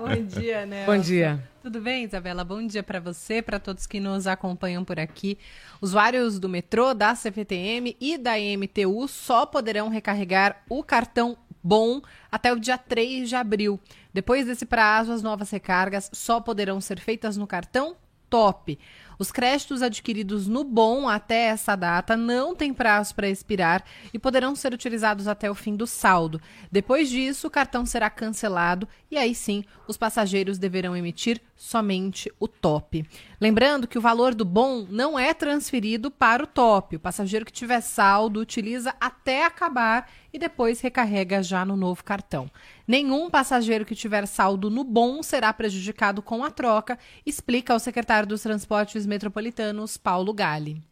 Bom dia, né? Bom dia. Tudo bem, Isabela? Bom dia para você, para todos que nos acompanham por aqui. Usuários do metrô, da C V T M e da M T U só poderão recarregar o cartão Bom até o dia três de abril. Depois desse prazo, as novas recargas só poderão ser feitas no cartão Top. Os créditos adquiridos no Bom até essa data não têm prazo para expirar e poderão ser utilizados até o fim do saldo. Depois disso, o cartão será cancelado e aí sim os passageiros deverão emitir somente o Top. Lembrando que o valor do Bom não é transferido para o Top. O passageiro que tiver saldo utiliza até acabar e depois recarrega já no novo cartão. Nenhum passageiro que tiver saldo no Bom será prejudicado com a troca, explica o secretário dos Transportes Metropolitanos, Paulo Galli.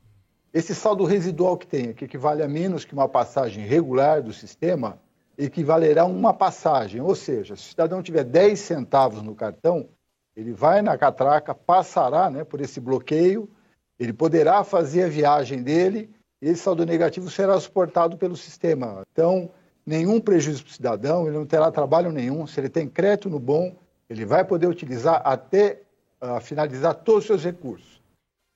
Esse saldo residual que tem, que equivale a menos que uma passagem regular do sistema, equivalerá a uma passagem. Ou seja, se o cidadão tiver dez centavos no cartão, ele vai na catraca, passará, né, por esse bloqueio, ele poderá fazer a viagem dele, e esse saldo negativo será suportado pelo sistema. Então, nenhum prejuízo para o cidadão, ele não terá trabalho nenhum. Se ele tem crédito no Bom, ele vai poder utilizar até uh, finalizar todos os seus recursos.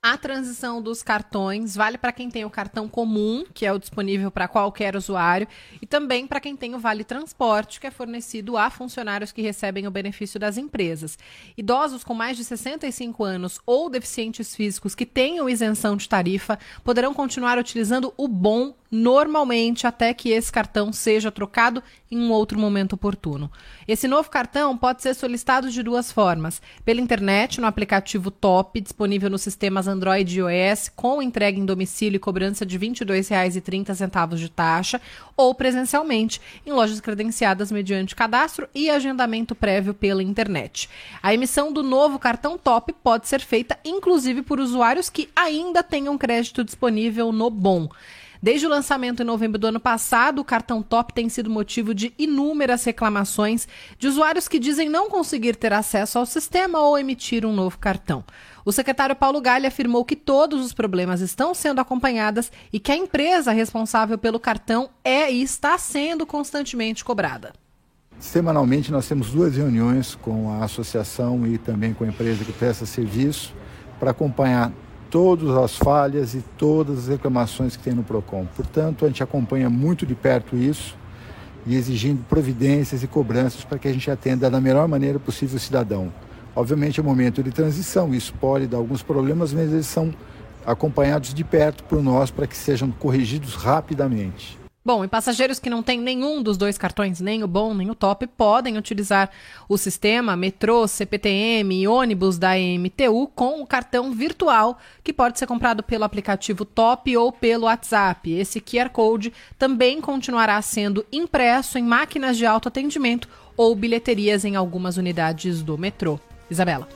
A transição dos cartões vale para quem tem o cartão comum, que é o disponível para qualquer usuário, e também para quem tem o Vale Transporte, que é fornecido a funcionários que recebem o benefício das empresas. Idosos com mais de sessenta e cinco anos ou deficientes físicos que tenham isenção de tarifa poderão continuar utilizando o Bom normalmente até que esse cartão seja trocado em um outro momento oportuno. Esse novo cartão pode ser solicitado de duas formas: pela internet, no aplicativo Top, disponível nos sistemas Android e iOS, com entrega em domicílio e cobrança de vinte e dois reais e trinta centavos de taxa, ou presencialmente, em lojas credenciadas mediante cadastro e agendamento prévio pela internet. A emissão do novo cartão Top pode ser feita, inclusive, por usuários que ainda tenham crédito disponível no Bom. Desde o lançamento em novembro do ano passado, o cartão Top tem sido motivo de inúmeras reclamações de usuários que dizem não conseguir ter acesso ao sistema ou emitir um novo cartão. O secretário Paulo Galli afirmou que todos os problemas estão sendo acompanhados e que a empresa responsável pelo cartão é e está sendo constantemente cobrada. Semanalmente nós temos duas reuniões com a associação e também com a empresa que presta serviço para acompanhar todas as falhas e todas as reclamações que tem no PROCON. Portanto, a gente acompanha muito de perto isso e exigindo providências e cobranças para que a gente atenda da melhor maneira possível o cidadão. Obviamente é um momento de transição, isso pode dar alguns problemas, mas eles são acompanhados de perto por nós para que sejam corrigidos rapidamente. Bom, e passageiros que não têm nenhum dos dois cartões, nem o Bom nem o Top, podem utilizar o sistema metrô, C P T M e ônibus da E M T U com o cartão virtual, que pode ser comprado pelo aplicativo Top ou pelo WhatsApp. Esse Q R Code também continuará sendo impresso em máquinas de autoatendimento ou bilheterias em algumas unidades do metrô. Isabela.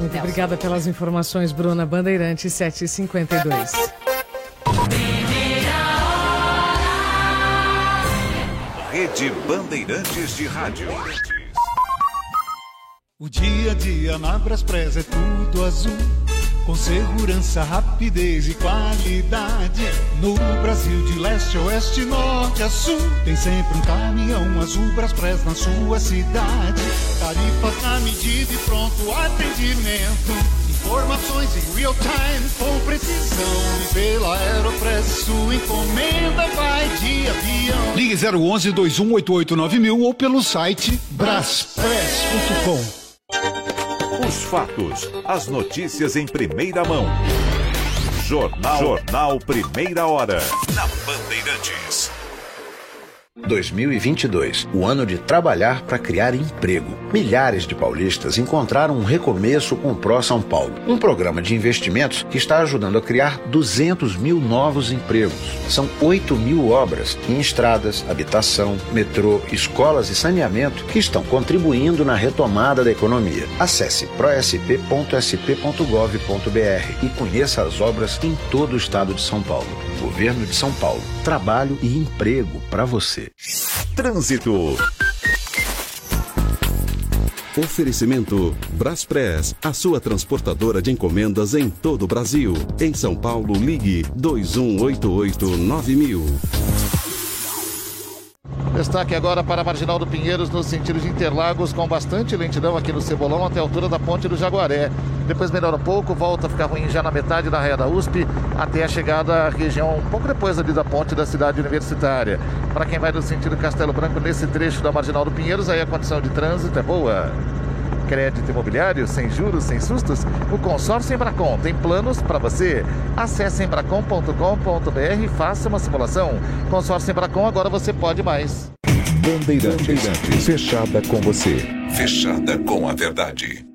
Muito Nelson. Obrigada pelas informações, Bruna. Bandeirante sete e cinquenta e dois. Rede Bandeirantes de Rádio. O dia a dia na Braspress é tudo azul, com segurança, rapidez e qualidade. No Brasil de leste, oeste, norte a sul, tem sempre um caminhão azul Braspress na sua cidade. Tarifas na medida e pronto atendimento. Informações em real time, com precisão. Pela Aeropress, sua encomenda vai de avião. Ligue zero onze, dois um oito oito, nove mil ou pelo site braspress ponto com. Os fatos, as notícias em primeira mão. Jornal, Jornal Primeira Hora, na Bandeirantes. dois mil e vinte e dois, o ano de trabalhar para criar emprego. Milhares de paulistas encontraram um recomeço com o Pró São Paulo, um programa de investimentos que está ajudando a criar duzentos mil novos empregos. São oito mil obras em estradas, habitação, metrô, escolas e saneamento que estão contribuindo na retomada da economia. Acesse pró s p ponto s p ponto gov ponto b r e conheça as obras em todo o estado de São Paulo. Governo de São Paulo. Trabalho e emprego para você. Trânsito. Oferecimento Braspress, a sua transportadora de encomendas em todo o Brasil. Em São Paulo, ligue dois um oito oito, nove mil. Destaque agora para a Marginal do Pinheiros no sentido de Interlagos, com bastante lentidão aqui no Cebolão até a altura da Ponte do Jaguaré. Depois melhora um pouco, volta a ficar ruim já na metade da Raia da U S P, até a chegada à região, um pouco depois ali da ponte da Cidade Universitária. Para quem vai no sentido Castelo Branco, nesse trecho da Marginal do Pinheiros, aí a condição de trânsito é boa. Crédito imobiliário, sem juros, sem sustos, o consórcio Embracon tem planos para você. Acesse embracon ponto com ponto b r e faça uma simulação. Consórcio Embracon, agora você pode mais. Bandeirantes, Bandeirantes, fechada com você. Fechada com a verdade.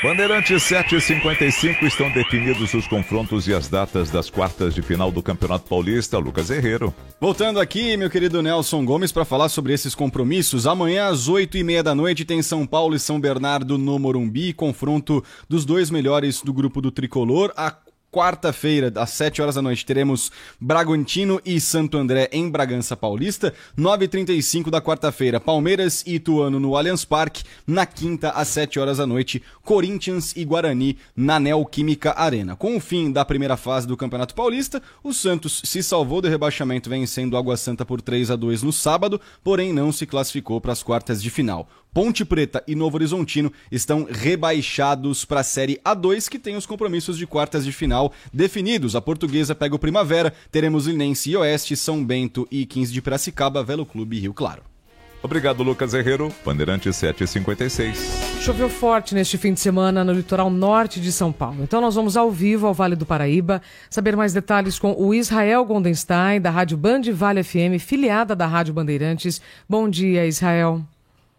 Bandeirantes sete e cinquenta e cinco, estão definidos os confrontos e as datas das quartas de final do Campeonato Paulista. Lucas Herrero. Voltando aqui, meu querido Nelson Gomes, para falar sobre esses compromissos. Amanhã, às oito e meia da noite, tem São Paulo e São Bernardo no Morumbi. Confronto dos dois melhores do grupo do Tricolor. A quarta-feira, às sete horas da noite, teremos Bragantino e Santo André em Bragança Paulista. nove e trinta e cinco da quarta-feira, Palmeiras e Ituano no Allianz Parque. Na quinta, às sete horas da noite, Corinthians e Guarani na Neoquímica Arena. Com o fim da primeira fase do Campeonato Paulista, o Santos se salvou do rebaixamento vencendo Água Santa por três a dois no sábado, porém não se classificou para as quartas de final. Ponte Preta e Novo Horizontino estão rebaixados para a Série A dois, que tem os compromissos de quartas de final definidos. A Portuguesa pega o Primavera, teremos Linense e Oeste, São Bento e quinze de Piracicaba, Velo Clube e Rio Claro. Obrigado, Lucas Herrero. Bandeirantes sete e cinquenta e seis. Choveu forte neste fim de semana no litoral norte de São Paulo. Então nós vamos ao vivo ao Vale do Paraíba saber mais detalhes com o Israel Goldenstein, da Rádio Band Vale F M, filiada da Rádio Bandeirantes. Bom dia, Israel.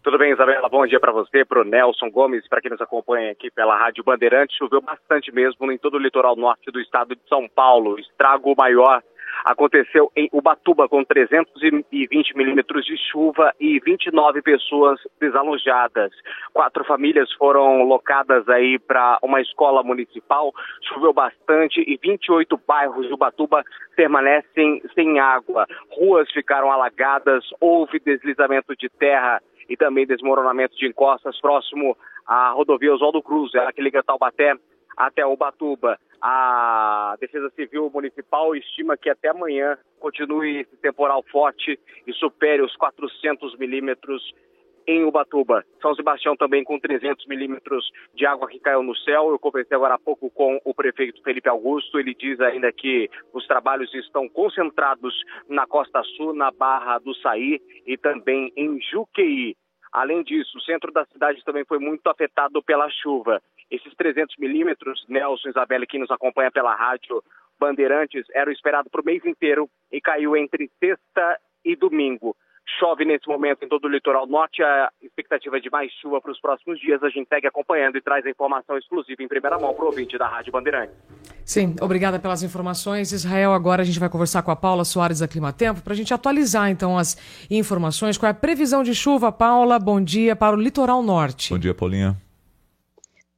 Tudo bem, Isabela? Bom dia para você, para o Nelson Gomes, para quem nos acompanha aqui pela Rádio Bandeirantes. Choveu bastante mesmo em todo o litoral norte do estado de São Paulo. Estrago maior aconteceu em Ubatuba, com trezentos e vinte milímetros de chuva e vinte e nove pessoas desalojadas. Quatro famílias foram locadas aí para uma escola municipal, choveu bastante e vinte e oito bairros de Ubatuba permanecem sem água. Ruas ficaram alagadas, houve deslizamento de terra e também desmoronamento de encostas próximo à rodovia Oswaldo Cruz, ela que liga Taubaté até Ubatuba. A Defesa Civil Municipal estima que até amanhã continue esse temporal forte e supere os quatrocentos milímetros em Ubatuba. São Sebastião também com trezentos milímetros de água que caiu no céu. Eu conversei agora há pouco com o prefeito Felipe Augusto. Ele diz ainda que os trabalhos estão concentrados na Costa Sul, na Barra do Saí e também em Juqueí. Além disso, o centro da cidade também foi muito afetado pela chuva. Esses trezentos milímetros, Nelson Isabelle, que nos acompanha pela rádio Bandeirantes, era esperado para o mês inteiro e caiu entre sexta e domingo. Chove nesse momento em todo o litoral norte, a expectativa de mais chuva para os próximos dias. A gente segue acompanhando e traz a informação exclusiva em primeira mão para o ouvinte da Rádio Bandeirantes. Sim, obrigada pelas informações. Israel, agora a gente vai conversar com a Paula Soares da Climatempo para a gente atualizar então as informações. Qual é a previsão de chuva, Paula? Bom dia para o litoral norte. Bom dia, Paulinha.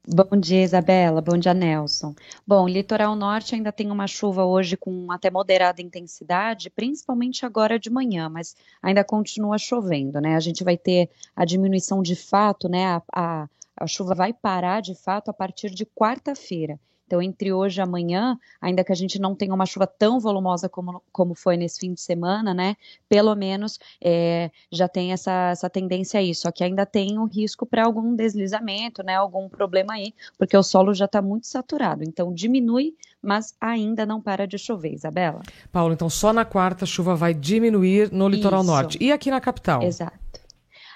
Bom dia, Isabela. Bom dia, Nelson. Bom, litoral norte ainda tem uma chuva hoje com até moderada intensidade, principalmente agora de manhã, mas ainda continua chovendo, né? A gente vai ter a diminuição de fato, né? A, a, a chuva vai parar de fato a partir de quarta-feira. Então, entre hoje e amanhã, ainda que a gente não tenha uma chuva tão volumosa como, como foi nesse fim de semana, né? Pelo menos é, já tem essa, essa tendência a isso. Só que ainda tem o risco para algum deslizamento, né? Algum problema aí, porque o solo já está muito saturado. Então, diminui, mas ainda não para de chover, Isabela. Paulo, então só na quarta a chuva vai diminuir no litoral norte. E aqui na capital? Exato.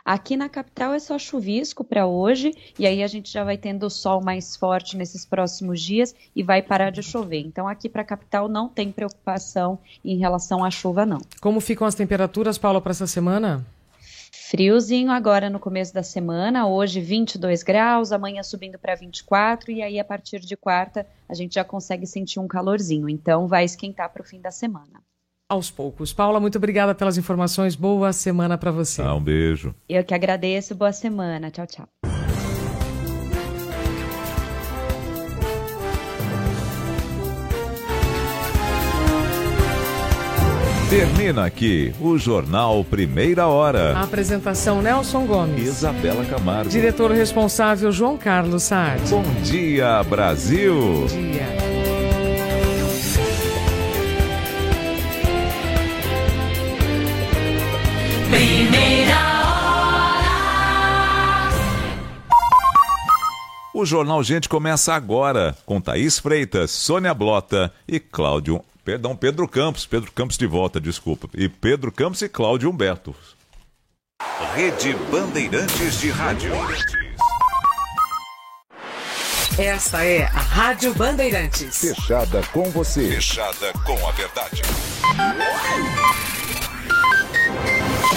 Aqui na capital é só chuvisco para hoje, e aí a gente já vai tendo o sol mais forte nesses próximos dias e vai parar de chover. Então aqui para a capital não tem preocupação em relação à chuva, não. Como ficam as temperaturas, Paula, para essa semana? Friozinho agora no começo da semana, hoje vinte e dois graus, amanhã subindo para vinte e quatro, e aí a partir de quarta a gente já consegue sentir um calorzinho. Então vai esquentar para o fim da semana. Aos poucos. Paula, muito obrigada pelas informações. Boa semana para você. Ah, um beijo. Eu que agradeço. Boa semana. Tchau, tchau. Termina aqui o Jornal Primeira Hora. A apresentação Nelson Gomes. Isabela Camargo. Diretor responsável João Carlos Saad. Bom dia, Brasil. Bom dia. Primeira Hora. O Jornal Gente começa agora com Thaís Freitas, Sônia Blota e Cláudio... Perdão, Pedro Campos. Pedro Campos de volta, desculpa. E Pedro Campos e Cláudio Humberto. Rede Bandeirantes de Rádio. Esta é a Rádio Bandeirantes. Fechada com você. Fechada com a verdade.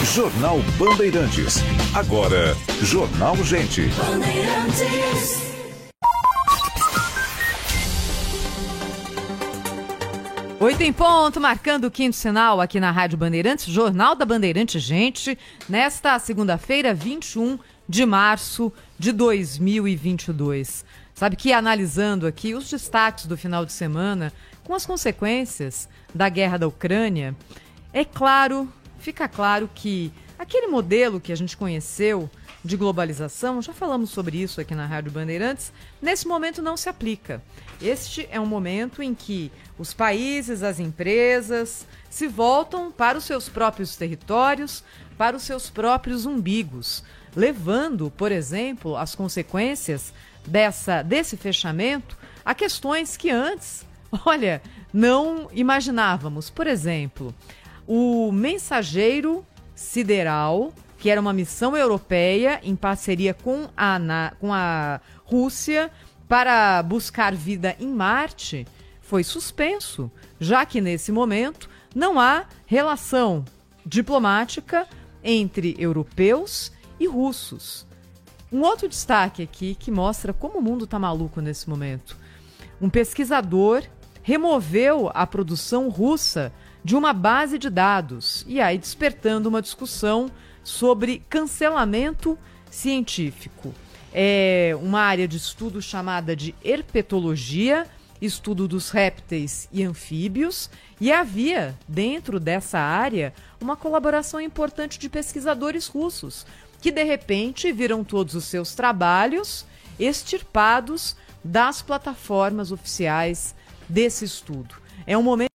Jornal Bandeirantes. Agora, Jornal Gente. Bandeirantes. Oito em ponto, marcando o quinto sinal aqui na Rádio Bandeirantes, Jornal da Bandeirantes, gente. Nesta segunda-feira, vinte e um de março de dois mil e vinte e dois. Sabe que analisando aqui os destaques do final de semana com as consequências da guerra da Ucrânia, é claro... Fica claro que aquele modelo que a gente conheceu de globalização, já falamos sobre isso aqui na Rádio Bandeirantes, nesse momento não se aplica. Este é um momento em que os países, as empresas, se voltam para os seus próprios territórios, para os seus próprios umbigos, levando, por exemplo, as consequências dessa, desse fechamento a questões que antes, olha, não imaginávamos. Por exemplo... O mensageiro sideral, que era uma missão europeia em parceria com a, com a Rússia para buscar vida em Marte, foi suspenso, já que nesse momento não há relação diplomática entre europeus e russos. Um outro destaque aqui que mostra como o mundo está maluco nesse momento. Um pesquisador removeu a produção russa de uma base de dados, e aí despertando uma discussão sobre cancelamento científico. É uma área de estudo chamada de herpetologia, estudo dos répteis e anfíbios, e havia, dentro dessa área, uma colaboração importante de pesquisadores russos, que de repente viram todos os seus trabalhos extirpados das plataformas oficiais desse estudo. É um momento